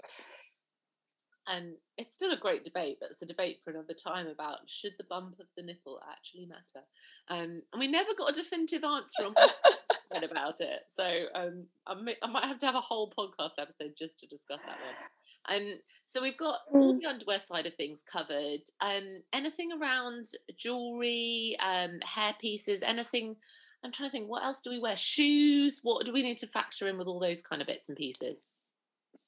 And it's still a great debate, but it's a debate for another time about should the bump of the nipple actually matter? Um, and we never got a definitive answer on what said about it. So um, I, may, I might have to have a whole podcast episode just to discuss that one. Um, so we've got all the underwear side of things covered. Um, anything around jewellery, um, hair pieces, anything? I'm trying to think, what else do we wear? Shoes? What do we need to factor in with all those kind of bits and pieces?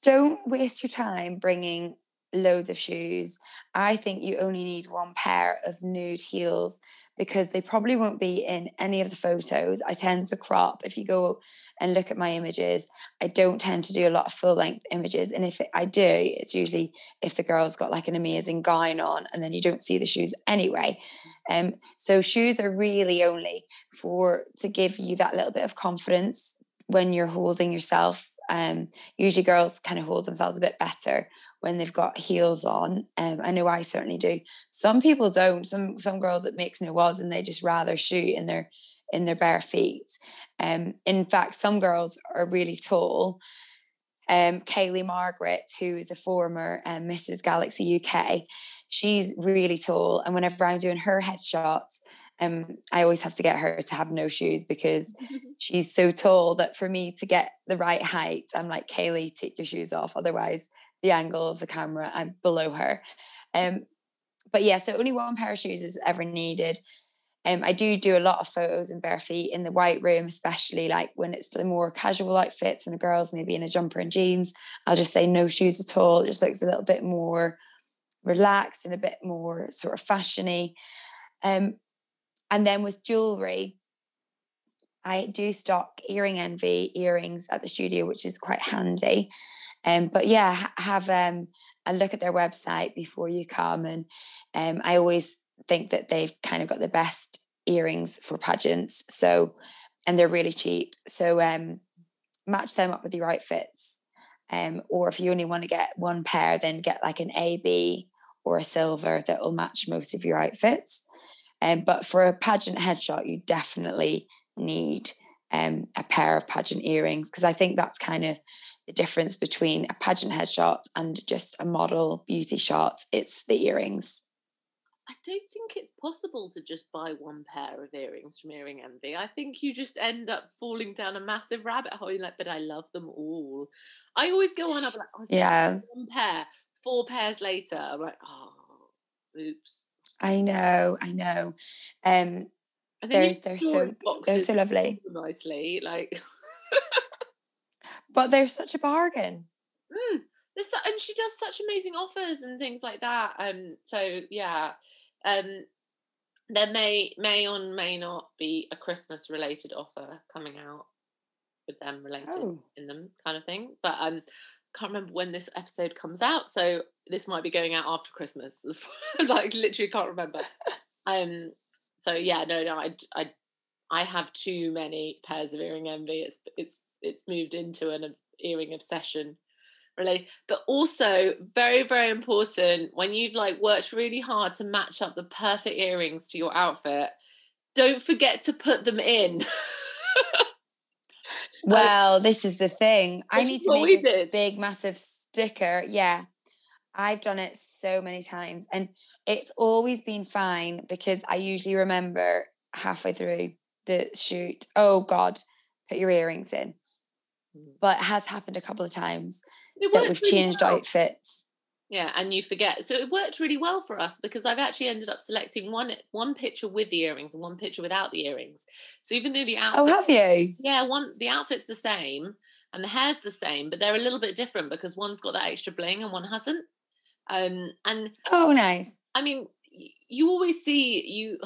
Don't waste your time bringing loads of shoes. I think you only need one pair of nude heels because they probably won't be in any of the photos. I tend to crop. If you go and look at my images, I don't tend to do a lot of full length images, and if I do, it's usually if the girl's got like an amazing gown on, and then you don't see the shoes anyway. Um, so shoes are really only for to give you that little bit of confidence when you're holding yourself. Um, usually girls kind of hold themselves a bit better when they've got heels on. Um, I know I certainly do. Some people don't. Some some girls, it makes no odds, and they just rather shoot in their in their bare feet. Um, in fact, some girls are really tall. Um, Kayleigh Margaret, who is a former um, Missus Galaxy U K, she's really tall. And whenever I'm doing her headshots, Um, I always have to get her to have no shoes because she's so tall that for me to get the right height, I'm like, Kayleigh, take your shoes off. Otherwise, the angle of the camera, I'm below her. Um, but yeah, so only one pair of shoes is ever needed. Um, I do do a lot of photos in bare feet in the white room, especially like when it's the more casual outfits and the girls maybe in a jumper and jeans. I'll just say no shoes at all. It just looks a little bit more relaxed and a bit more sort of fashiony. Um, And then with jewellery, I do stock Earring Envy earrings at the studio, which is quite handy. Um, but yeah, have um, a look at their website before you come. And um, I always think that they've kind of got the best earrings for pageants. So, and they're really cheap. So um, match them up with your outfits. Um, or if you only want to get one pair, then get like an A B or a silver that will match most of your outfits. Um, but for a pageant headshot, you definitely need um, a pair of pageant earrings, because I think that's kind of the difference between a pageant headshot and just a model beauty shot. It's the earrings. I don't think it's possible to just buy one pair of earrings from Earring Envy. I think you just end up falling down a massive rabbit hole. You're like, but I love them all. I always go on, I'm like, oh, just yeah. one pair, four pairs later. I'm like, oh, oops. I know, I know. Um, they're, they're, so, they're so lovely. Nicely, like. But they're such a bargain. Mm, so, and she does such amazing offers and things like that. Um, so, yeah. Um, there may, may or may not be a Christmas-related offer coming out with them related oh. in them kind of thing. But I um, can't remember when this episode comes out, so... This might be going out after Christmas. Like, literally can't remember. Um. So yeah, no, no. I, I, I have too many pairs of Earring Envy. It's it's it's moved into an earring obsession, really. But also very very important, when you've like worked really hard to match up the perfect earrings to your outfit, don't forget to put them in. Well, um, this is the thing. I need to make this big massive sticker. Yeah. I've done it so many times, and it's always been fine because I usually remember halfway through the shoot, oh God, put your earrings in. But it has happened a couple of times it that we've really changed well. outfits. Yeah, and you forget. So it worked really well for us because I've actually ended up selecting one one picture with the earrings and one picture without the earrings. So even though the outfit, oh, have you? Yeah, one the outfit's the same and the hair's the same, but they're a little bit different because one's got that extra bling and one hasn't. Um, and oh, nice. I mean, you always see you.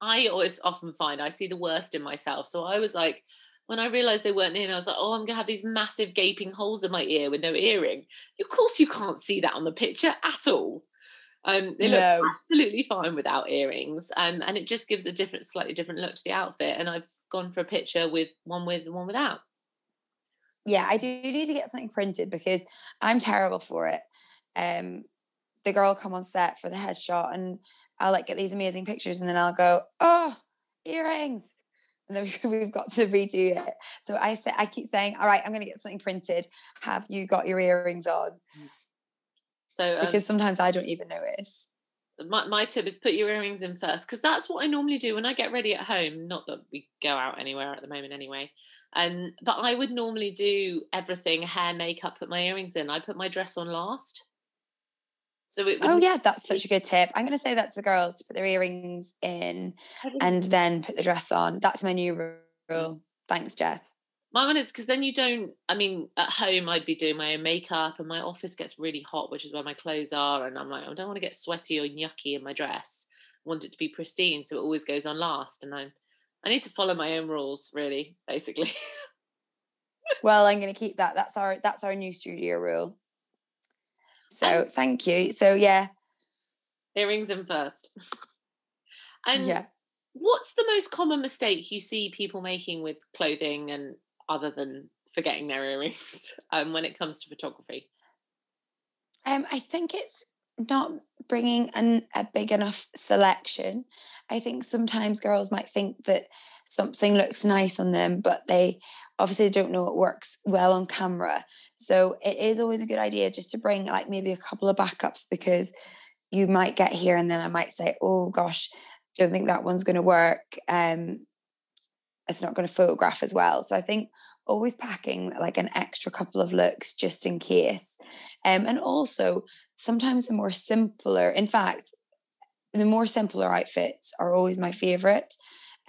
I always often find I see the worst in myself. So I was like, when I realised they weren't in, I was like, oh, I'm gonna have these massive gaping holes in my ear with no earring. Of course, you can't see that on the picture at all. Um, they no. look absolutely fine without earrings, um, and it just gives a different, slightly different look to the outfit. And I've gone for a picture with one with and one without. Yeah, I do need to get something printed because I'm terrible for it. Um. The girl come on set for the headshot and I'll like get these amazing pictures and then I'll go, oh, earrings. and then we've got to redo it. So I say, I keep saying, all right, I'm going to get something printed. Have you got your earrings on? So um, because sometimes I don't even notice. So my, my tip is put your earrings in first, because that's what I normally do when I get ready at home. Not that we go out anywhere at the moment anyway. Um, but I would normally do everything, hair, makeup, put my earrings in. I put my dress on last. So it oh yeah, that's such a good tip. I'm going to say that to the girls, to put their earrings in and then put the dress on. That's my new rule. Thanks, Jess. My one is because then you don't, I mean, at home I'd be doing my own makeup and my office gets really hot, which is where my clothes are. And I'm like, I don't want to get sweaty or yucky in my dress. I want it to be pristine. So it always goes on last. And I'm, I need to follow my own rules, really, basically. Well, I'm going to keep that. That's our, that's our new studio rule. So thank you. So yeah, earrings in first. And yeah, what's the most common mistake you see people making with clothing, and other than forgetting their earrings, um, when it comes to photography? Um, I think it's not bringing an, a big enough selection. I think sometimes girls might think that something looks nice on them, but they obviously don't know it works well on camera. So it is always a good idea just to bring like maybe a couple of backups, because you might get here and then I might say, oh gosh, don't think that one's going to work. Um, it's not going to photograph as well. So I think always packing like an extra couple of looks just in case. Um, and also sometimes the more simpler, in fact, the more simpler outfits are always my favorite.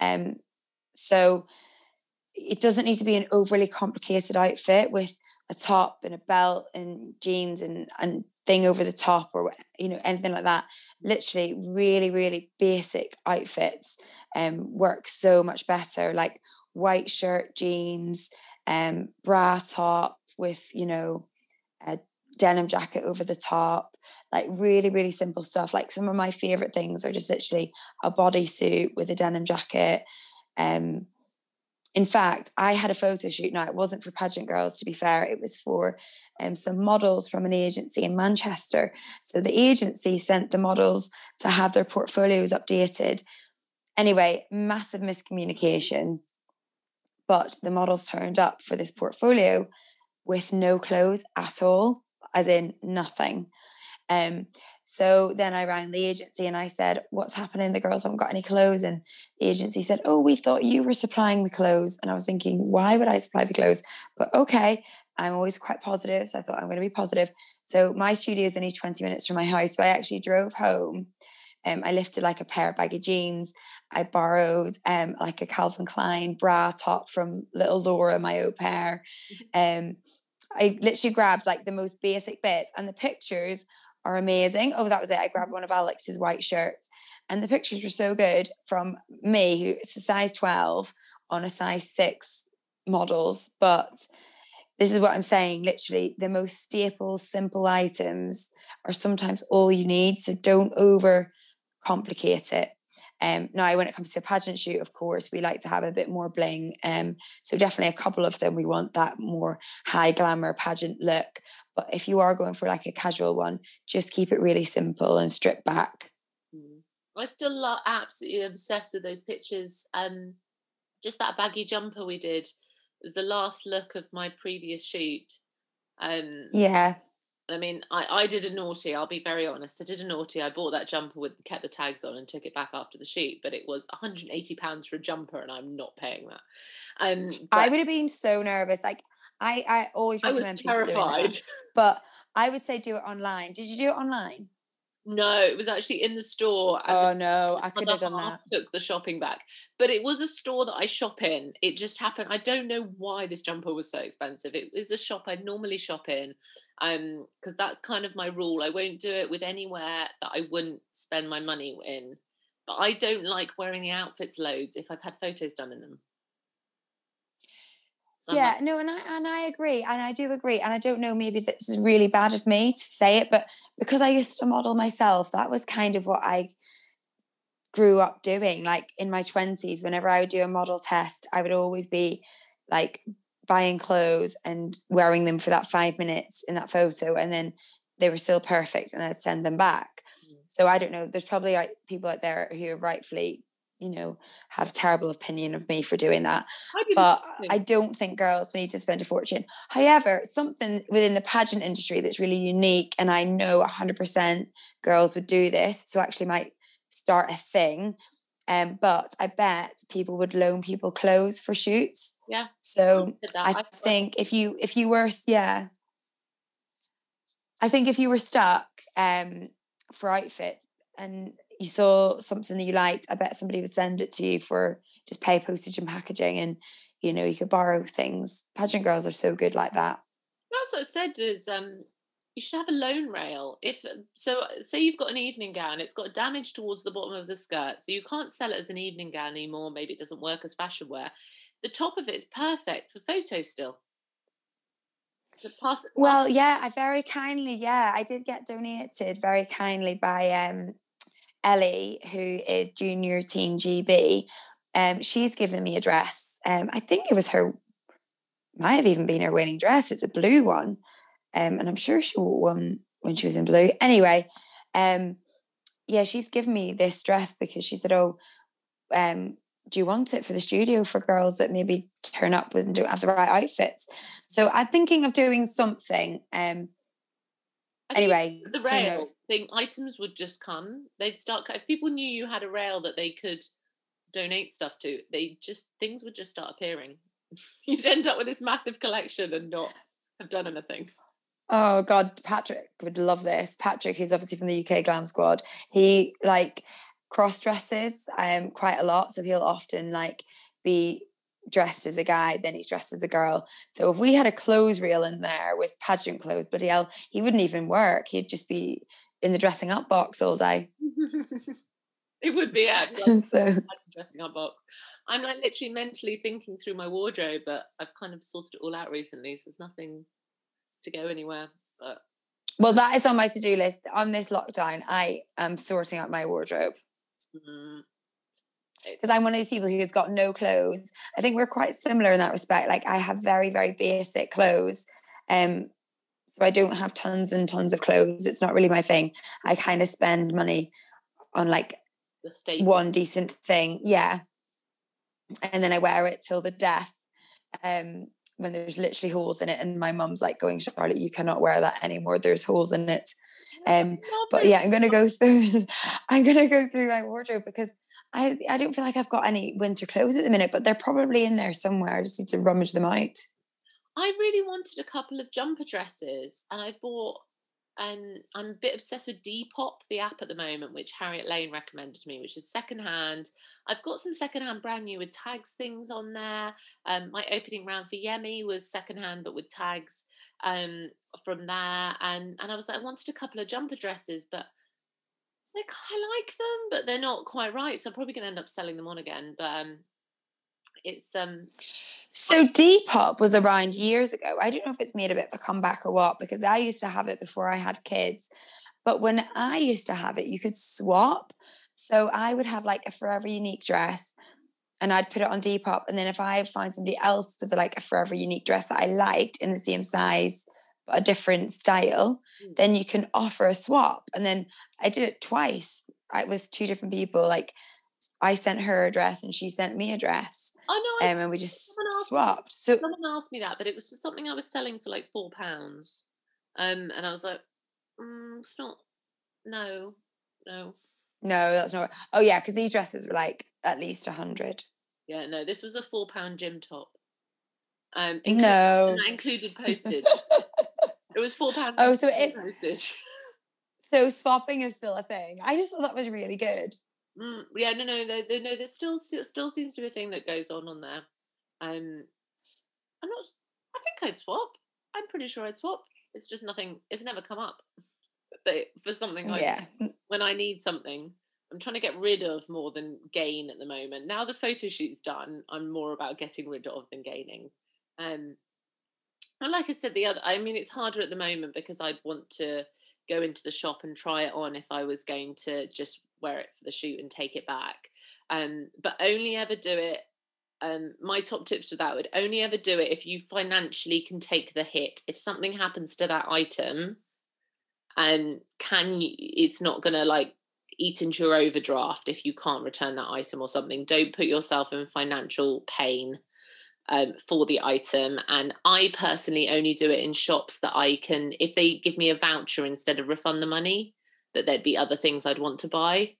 Um, so it doesn't need to be an overly complicated outfit with a top and a belt and jeans and, and thing over the top, or, you know, anything like that. Literally really, really basic outfits um, work so much better. Like white shirt, jeans, um, bra top with, you know, a denim jacket over the top, like really, really simple stuff. Like some of my favorite things are just literally a bodysuit with a denim jacket. Um, in fact, I had a photo shoot. Now, it wasn't for pageant girls, to be fair. It was for um, some models from an agency in Manchester. So the agency sent the models to have their portfolios updated. Anyway, massive miscommunication. But the models turned up for this portfolio with no clothes at all, as in nothing. Um, so then I rang the agency and I said, what's happening? The girls haven't got any clothes. And the agency said, oh, we thought you were supplying the clothes. And I was thinking, why would I supply the clothes? But okay, I'm always quite positive. So I thought I'm going to be positive. So my studio is only twenty minutes from my house. So I actually drove home. Um, I lifted like a pair of baggy jeans. I borrowed um, like a Calvin Klein bra top from little Laura, my au pair. Um, I literally grabbed like the most basic bits, and the pictures are amazing. Oh, that was it. I grabbed one of Alex's white shirts, and the pictures were so good from me, who is a size twelve on a size six models. But this is what I'm saying. Literally the most staple, simple items are sometimes all you need. So don't over complicate it. Um, now, when it comes to a pageant shoot, of course, we like to have a bit more bling. Um, so definitely a couple of them, we want that more high glamour pageant look. But if you are going for like a casual one, just keep it really simple and strip back. I still love, absolutely obsessed with those pictures. Um, just that baggy jumper we did, it was the last look of my previous shoot. Um, yeah. I mean, I, I did a naughty, I'll be very honest. I did a naughty. I bought that jumper with, kept the tags on and took it back after the shoot, but it was one hundred eighty pounds for a jumper and I'm not paying that. Um, I would have been so nervous. Like I, I always recommend I was terrified. People that, but I would say do it online. Did you do it online? No, it was actually in the store. Oh no, I could have done that. Took the shopping back, but it was a store that I shop in. It just happened. I don't know why this jumper was so expensive. It was a shop I normally shop in. Um, because that's kind of my rule. I won't do it with anywhere that I wouldn't spend my money in. But I don't like wearing the outfits loads if I've had photos done in them. So yeah, like, no, and I and I agree, and I do agree, and I don't know, maybe this is really bad of me to say it, but because I used to model myself, that was kind of what I grew up doing. Like in my twenties, whenever I would do a model test, I would always be like buying clothes and wearing them for that five minutes in that photo, and then they were still perfect and I'd send them back. Mm. So I don't know, there's probably like people out there who are rightfully, you know, have terrible opinion of me for doing that. But I don't think girls need to spend a fortune. However, something within the pageant industry that's really unique, and I know one hundred percent girls would do this, so actually might start a thing. Um, but I bet people would loan people clothes for shoots. Yeah. So I, I think if you if you were yeah, I think if you were stuck um for outfit and you saw something that you liked, I bet somebody would send it to you for just pay postage and packaging, and you know you could borrow things. Pageant girls are so good like that. That's what I said is um you should have a loan rail. If so, say you've got an evening gown, it's got damage towards the bottom of the skirt, so you can't sell it as an evening gown anymore. Maybe it doesn't work as fashion wear. The top of it is perfect for photos still. To pass it, well, yeah, I very kindly, yeah, I did get donated very kindly by um, Ellie, who is junior team G B. Um, she's given me a dress. Um, I think it was her, might have even been her winning dress. It's a blue one. Um, and I'm sure she wore one when she was in blue. Anyway, um, yeah, she's given me this dress because she said, oh, um, do you want it for the studio for girls that maybe turn up with and don't have the right outfits? So I'm thinking of doing something. Um, anyway. The rail thing, items would just come. They'd start, if people knew you had a rail that they could donate stuff to, they just, things would just start appearing. You'd end up with this massive collection and not have done anything. Oh God, Patrick would love this. Patrick, who's obviously from the U K Glam Squad, he like cross dresses um quite a lot, so he'll often like be dressed as a guy, then he's dressed as a girl. So if we had a clothes reel in there with pageant clothes, but he'll he wouldn't even work. He'd just be in the dressing up box all day. It would be actually so. Dressing up box. I'm like literally mentally thinking through my wardrobe, but I've kind of sorted it all out recently, so there's nothing to go anywhere. But well, that is on my to-do list. On this lockdown, I am sorting out my wardrobe because mm. I'm one of these people who's got no clothes. I think we're quite similar in that respect. Like I have very very basic clothes, um so I don't have tons and tons of clothes. It's not really my thing. I kind of spend money on like the state one decent thing, yeah, and then I wear it till the death um when there's literally holes in it, and my mum's like going, Charlotte, you cannot wear that anymore, there's holes in it. Um but yeah, I'm gonna go through I'm gonna go through my wardrobe because I I don't feel like I've got any winter clothes at the minute, but they're probably in there somewhere. I just need to rummage them out. I really wanted a couple of jumper dresses, and I bought and I'm a bit obsessed with Depop, the app at the moment, which Harriet Leon recommended to me, which is secondhand. I've got some secondhand brand new with tags things on there. Um, my opening round for YAMI was secondhand, but with tags um, from there. And and I was like, I wanted a couple of jumper dresses, but like, I like them, but they're not quite right. So I'm probably going to end up selling them on again. But um, it's... um. So Depop was around years ago. I don't know if it's made a bit of a comeback or what, because I used to have it before I had kids. But when I used to have it, you could swap. So I would have like a Forever Unique dress and I'd put it on Depop. And then if I found somebody else with like a Forever Unique dress that I liked in the same size, but a different style, mm. then you can offer a swap. And then I did it twice I, with two different people. Like I sent her a dress and she sent me a dress. Oh no! I um, and we just swapped. Me, so someone asked me that, but it was something I was selling for like four pounds, um, and I was like, mm, "It's not, no, no, no, that's not." Oh yeah, because these dresses were like at least a hundred. Yeah, no, this was a four pound gym top. Um, included, no, and that included postage. It was four pounds. Oh, so it's postage. So swapping is still a thing. I just thought that was really good. Mm, yeah, no, no, no, no. There still, still seems to be a thing that goes on on there. Um, I'm not. I think I'd swap. I'm pretty sure I'd swap. It's just nothing. It's never come up. But for something like yeah. when I need something, I'm trying to get rid of more than gain at the moment. Now the photo shoot's done, I'm more about getting rid of than gaining. Um, and like I said, the other. I mean, it's harder at the moment because I'd want to go into the shop and try it on if I was going to just wear it for the shoot and take it back, um but only ever do it um my top tips for that would only ever do it if you financially can take the hit. If something happens to that item and um, can you, it's not gonna like eat into your overdraft if you can't return that item or something. Don't put yourself in financial pain um, for the item. And I personally only do it in shops that I can, if they give me a voucher instead of refund the money, that there'd be other things I'd want to buy.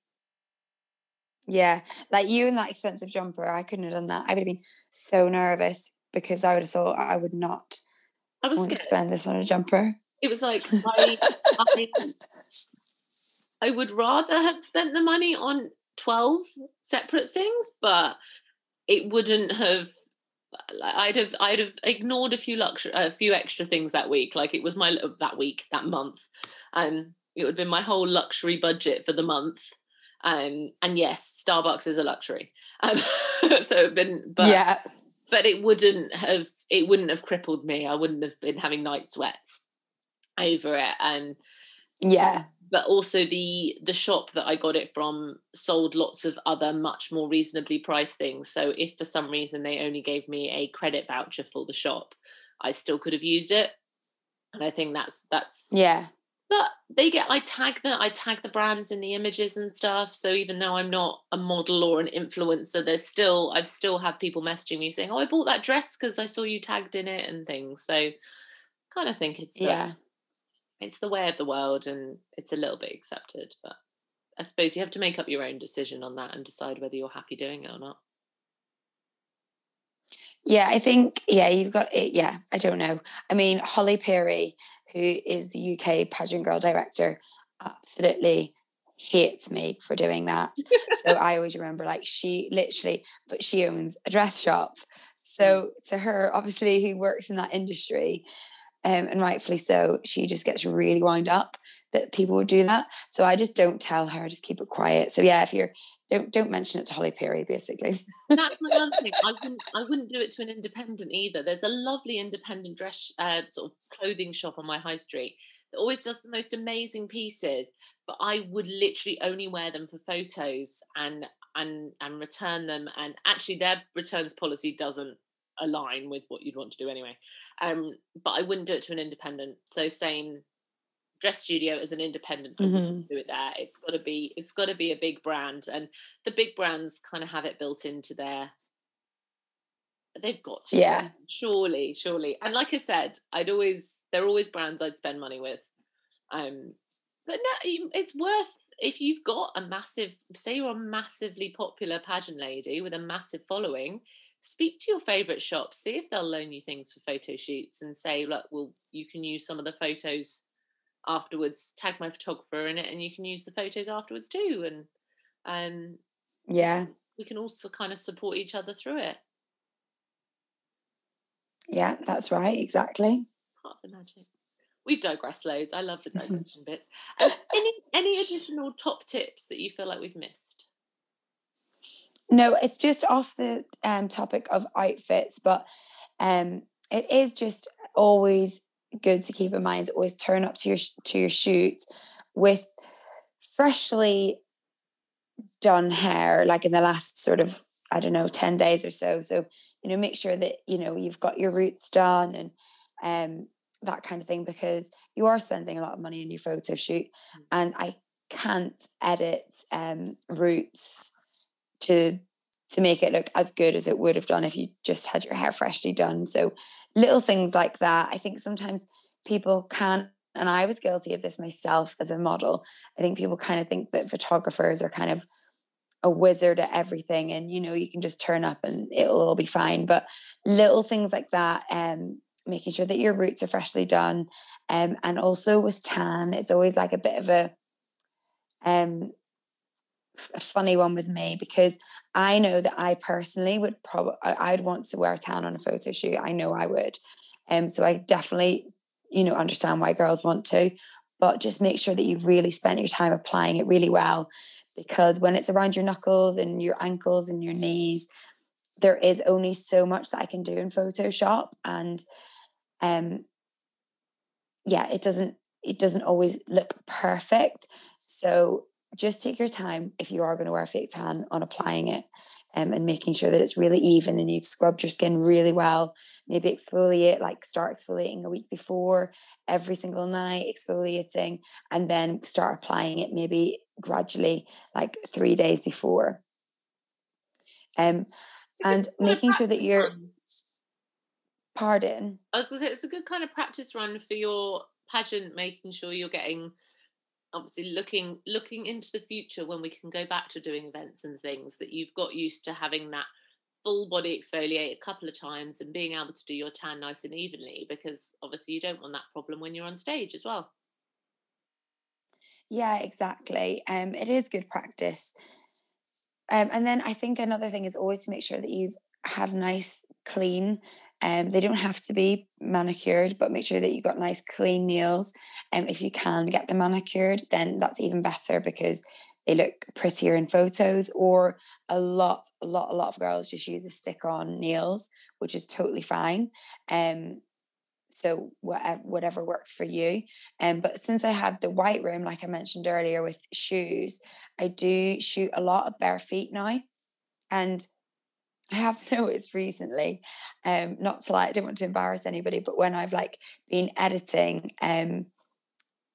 Yeah, like you and that expensive jumper, I couldn't have done that. I would have been so nervous because I would have thought I would not I was want scared. to spend this on a jumper. It was like, I, I, I would rather have spent the money on twelve separate things, but it wouldn't have, I'd have I'd have ignored a few luxury, a few extra things that week. Like it was my, that week, that month. Um, it would have been my whole luxury budget for the month. Um, and yes, Starbucks is a luxury. Um, so it'd been, but, yeah. but it wouldn't have, it wouldn't have crippled me. I wouldn't have been having night sweats over it. Um, yeah. But also the, the shop that I got it from sold lots of other much more reasonably priced things. So if for some reason they only gave me a credit voucher for the shop, I still could have used it. And I think that's, that's, yeah. But they get, I tag the, I tag the brands in the images and stuff. So even though I'm not a model or an influencer, there's still, I've still had people messaging me saying, oh, I bought that dress because I saw you tagged in it and things. So I kind of think it's the, yeah. it's the way of the world and it's a little bit accepted. But I suppose you have to make up your own decision on that and decide whether you're happy doing it or not. Yeah, I think, yeah, you've got it. Yeah, I don't know. I mean, Holly Perry, who is the U K pageant girl director, absolutely hates me for doing that. So I always remember, like, she literally, but she owns a dress shop. So to her, obviously, who works in that industry, um, and rightfully so, she just gets really wound up that people would do that. So I just don't tell her, I just keep it quiet. So yeah, if you're, don't don't mention it to Holly Perry, basically. That's my other thing. I wouldn't I wouldn't do it to an independent either. There's a lovely independent dress uh, sort of clothing shop on my high street that always does the most amazing pieces, but I would literally only wear them for photos and and and return them. And actually, their returns policy doesn't align with what you'd want to do anyway. Um, but I wouldn't do it to an independent. So same. Dress studio is an independent mm-hmm. do it there. It's got to be it's got to be a big brand, and the big brands kind of have it built into their, they've got to, yeah surely surely and like I said, I'd always they're always brands I'd spend money with, um but no, it's worth, if you've got a massive, say you're a massively popular pageant lady with a massive following, speak to your favourite shops, see if they'll loan you things for photo shoots and say, look, well, you can use some of the photos afterwards, tag my photographer in it and you can use the photos afterwards too, and um yeah we can also kind of support each other through it. Yeah, that's right, exactly. Part of the magic. We've digressed loads. I love the digression bits. Um, any any additional top tips that you feel like we've missed? No, it's just off the um topic of outfits, but um it is just always good to keep in mind, always turn up to your to your shoot with freshly done hair, like in the last sort of, I don't know, ten days or so. So, you know, make sure that, you know, you've got your roots done and um that kind of thing, because you are spending a lot of money in your photo shoot, and I can't edit um roots to to make it look as good as it would have done if you just had your hair freshly done. So little things like that. I think sometimes people can, and I was guilty of this myself as a model, I think people kind of think that photographers are kind of a wizard at everything, and, you know, you can just turn up and it'll all be fine. But little things like that, um, making sure that your roots are freshly done. Um, and also with tan, it's always like a bit of a, um, a funny one with me, because I know that I personally would probably, I'd want to wear tan on a photo shoot. I know I would. Um, so I definitely, you know, understand why girls want to, but just make sure that you've really spent your time applying it really well, because when it's around your knuckles and your ankles and your knees, there is only so much that I can do in Photoshop. And um, yeah, it doesn't, it doesn't always look perfect. So just take your time if you are going to wear fake tan on applying it, um, and making sure that it's really even and you've scrubbed your skin really well. Maybe exfoliate, like start exfoliating a week before, every single night exfoliating, and then start applying it maybe gradually, like three days before. Um, and making sure that you're... Pardon? I was going to say, it's a good kind of practice run for your pageant, making sure you're getting... obviously looking looking into the future when we can go back to doing events and things, that you've got used to having that full body exfoliate a couple of times and being able to do your tan nice and evenly, because obviously you don't want that problem when you're on stage as well. Yeah, exactly. Um, it is good practice. Um, and then I think another thing is always to make sure that you have nice, clean, um, they don't have to be manicured, but make sure that you've got nice, clean nails. Um, if you can get them manicured, then that's even better because they look prettier in photos. Or a lot, a lot, a lot of girls just use a stick-on nails, which is totally fine. Um, so whatever, whatever works for you. Um, but since I had the white room, like I mentioned earlier, with shoes, I do shoot a lot of bare feet now, and I have noticed recently, um, not to lie, I don't want to embarrass anybody, but when I've like been editing, um.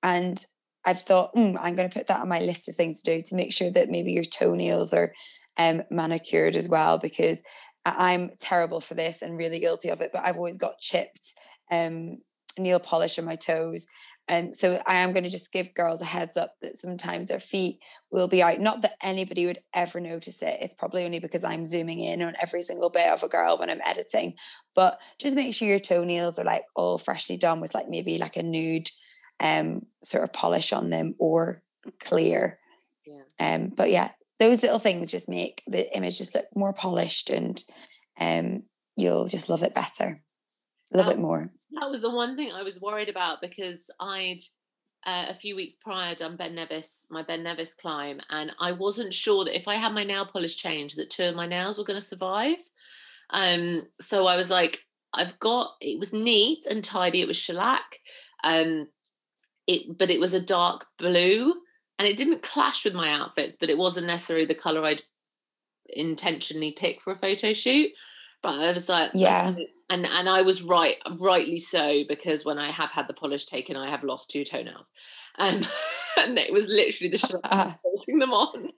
And I've thought, mm, I'm going to put that on my list of things to do, to make sure that maybe your toenails are um, manicured as well, because I'm terrible for this and really guilty of it. But I've always got chipped um, nail polish on my toes. And so I am going to just give girls a heads up that sometimes their feet will be out. Not that anybody would ever notice it. It's probably only because I'm zooming in on every single bit of a girl when I'm editing. But just make sure your toenails are like all freshly done with like maybe like a nude um sort of polish on them, or clear. Yeah. Um but yeah, those little things just make the image just look more polished, and um you'll just love it better, love that, it more. That was the one thing I was worried about, because I'd uh, a few weeks prior done Ben Nevis, my Ben Nevis climb, and I wasn't sure that if I had my nail polish changed that two of my nails were going to survive. Um so I was like, I've got, it was neat and tidy, it was shellac, um It, but it was a dark blue, and it didn't clash with my outfits, but it wasn't necessarily the colour I'd intentionally pick for a photo shoot. But I was like, yeah, and and I was right, rightly so, because when I have had the polish taken, I have lost two toenails, um, and it was literally the shellac holding them on.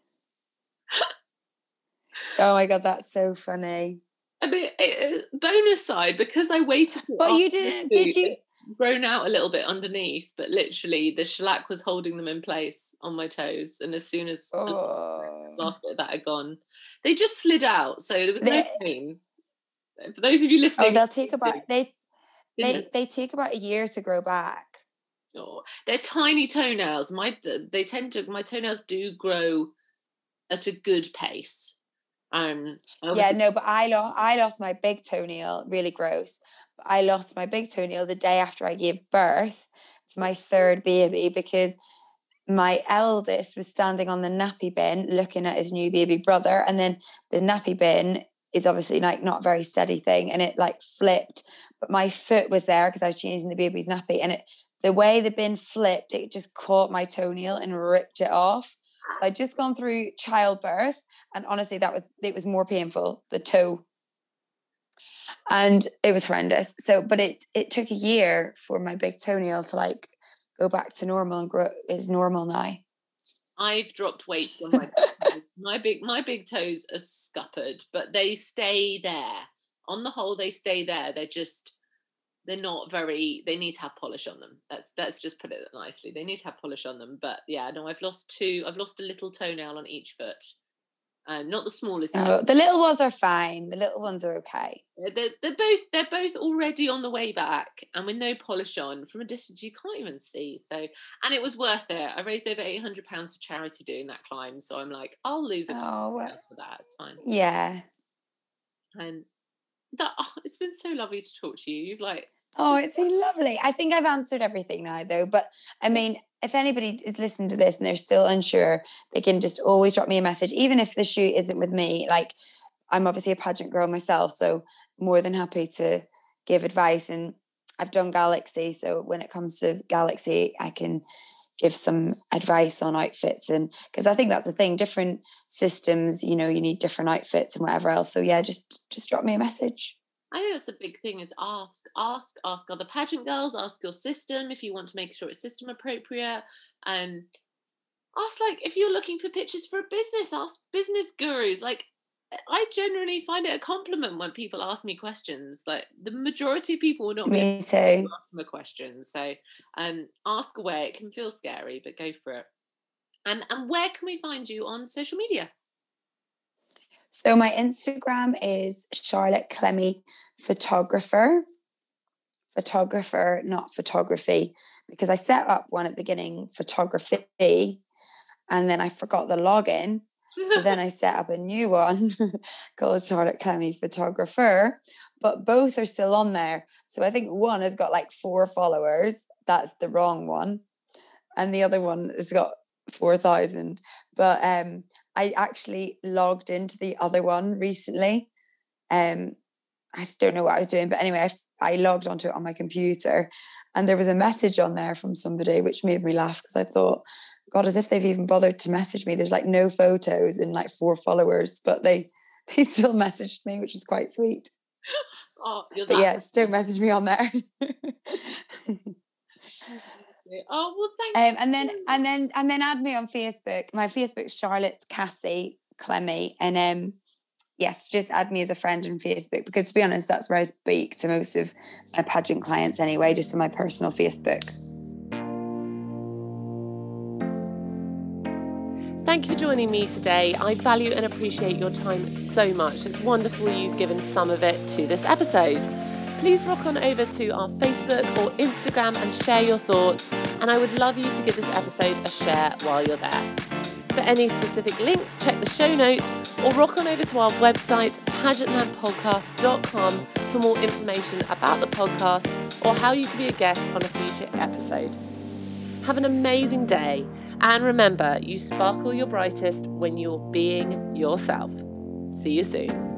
Oh my god, that's so funny. A bit uh, bonus side, because I waited. But you didn't? Did you? Grown out a little bit underneath, but literally the shellac was holding them in place on my toes, and as soon as oh. the last bit of that had gone, they just slid out, so there was they, no pain. For those of you listening, oh, they'll take about they they, they take about a year to grow back. Oh, they're tiny toenails. My they tend to my toenails do grow at a good pace. Um yeah no but I lost I lost my big toenail, really gross. I lost my big toenail the day after I gave birth to my third baby, because my eldest was standing on the nappy bin looking at his new baby brother, and then the nappy bin is obviously like not a very steady thing, and it like flipped, but my foot was there because I was changing the baby's nappy, and it the way the bin flipped, it just caught my toenail and ripped it off. So I'd just gone through childbirth, and honestly that was it was more painful, the toe. And it was horrendous. So, but it it took a year for my big toenail to like go back to normal and grow is normal now. I've dropped weight on my big toes. my big my big toes are scuppered, but they stay there. On the whole, they stay there. They're just they're not very. They need to have polish on them. That's that's just put it nicely. They need to have polish on them. But yeah, no, I've lost two. I've lost a little toenail on each foot. Um, not the smallest. No, the little ones are fine. The little ones are okay. They're, they're both they're both already on the way back, and with no polish on, from a distance you can't even see. So, and it was worth it. I raised over eight hundred pounds for charity doing that climb. So I'm like, I'll lose a couple oh, for that. It's fine. Yeah. And that oh, it's been so lovely to talk to you. You've like oh, it's been lovely. I think I've answered everything now, though. But I mean, if anybody is listening to this and they're still unsure, they can just always drop me a message, even if the shoot isn't with me. Like, I'm obviously a pageant girl myself, so more than happy to give advice. And I've done Galaxy, so when it comes to Galaxy, I can give some advice on outfits. And because I think that's the thing, different systems, you know, you need different outfits and whatever else. So yeah, just just drop me a message. I think that's the big thing, is ask, ask, ask other pageant girls, ask your system if you want to make sure it's system appropriate. Um, ask, like, if you're looking for pictures for a business, ask business gurus. Like, I generally find it a compliment when people ask me questions. Like, the majority of people will not me too. ask them a question. So um, ask away. It can feel scary, but go for it. Um, and where can we find you on social media? So my Instagram is Charlotte Clemmy Photographer. Photographer, not photography, because I set up one at the beginning, photography, and then I forgot the login. So then I set up a new one called Charlotte Clemmy Photographer, but both are still on there. So I think one has got like four followers. That's the wrong one. And the other one has got four thousand. But um, I actually logged into the other one recently. Um, I just don't know what I was doing. But anyway, I, I logged onto it on my computer and there was a message on there from somebody, which made me laugh because I thought, God, as if they've even bothered to message me. There's like no photos and like four followers, but they they still messaged me, which is quite sweet. Oh, you're but yeah, still message me on there. Oh, well, thank um, you. And then and then and then add me on Facebook. My Facebook's Charlotte Cassie Clemmy, and um, yes, just add me as a friend on Facebook because, to be honest, that's where I speak to most of my pageant clients anyway, just on my personal Facebook. Thank you for joining me today. I value and appreciate your time so much. It's wonderful you've given some of it to this episode. Please rock on over to our Facebook or Instagram and share your thoughts. And I would love you to give this episode a share while you're there. For any specific links, check the show notes or rock on over to our website, pageant land podcast dot com, for more information about the podcast or how you can be a guest on a future episode. Have an amazing day. And remember, you sparkle your brightest when you're being yourself. See you soon.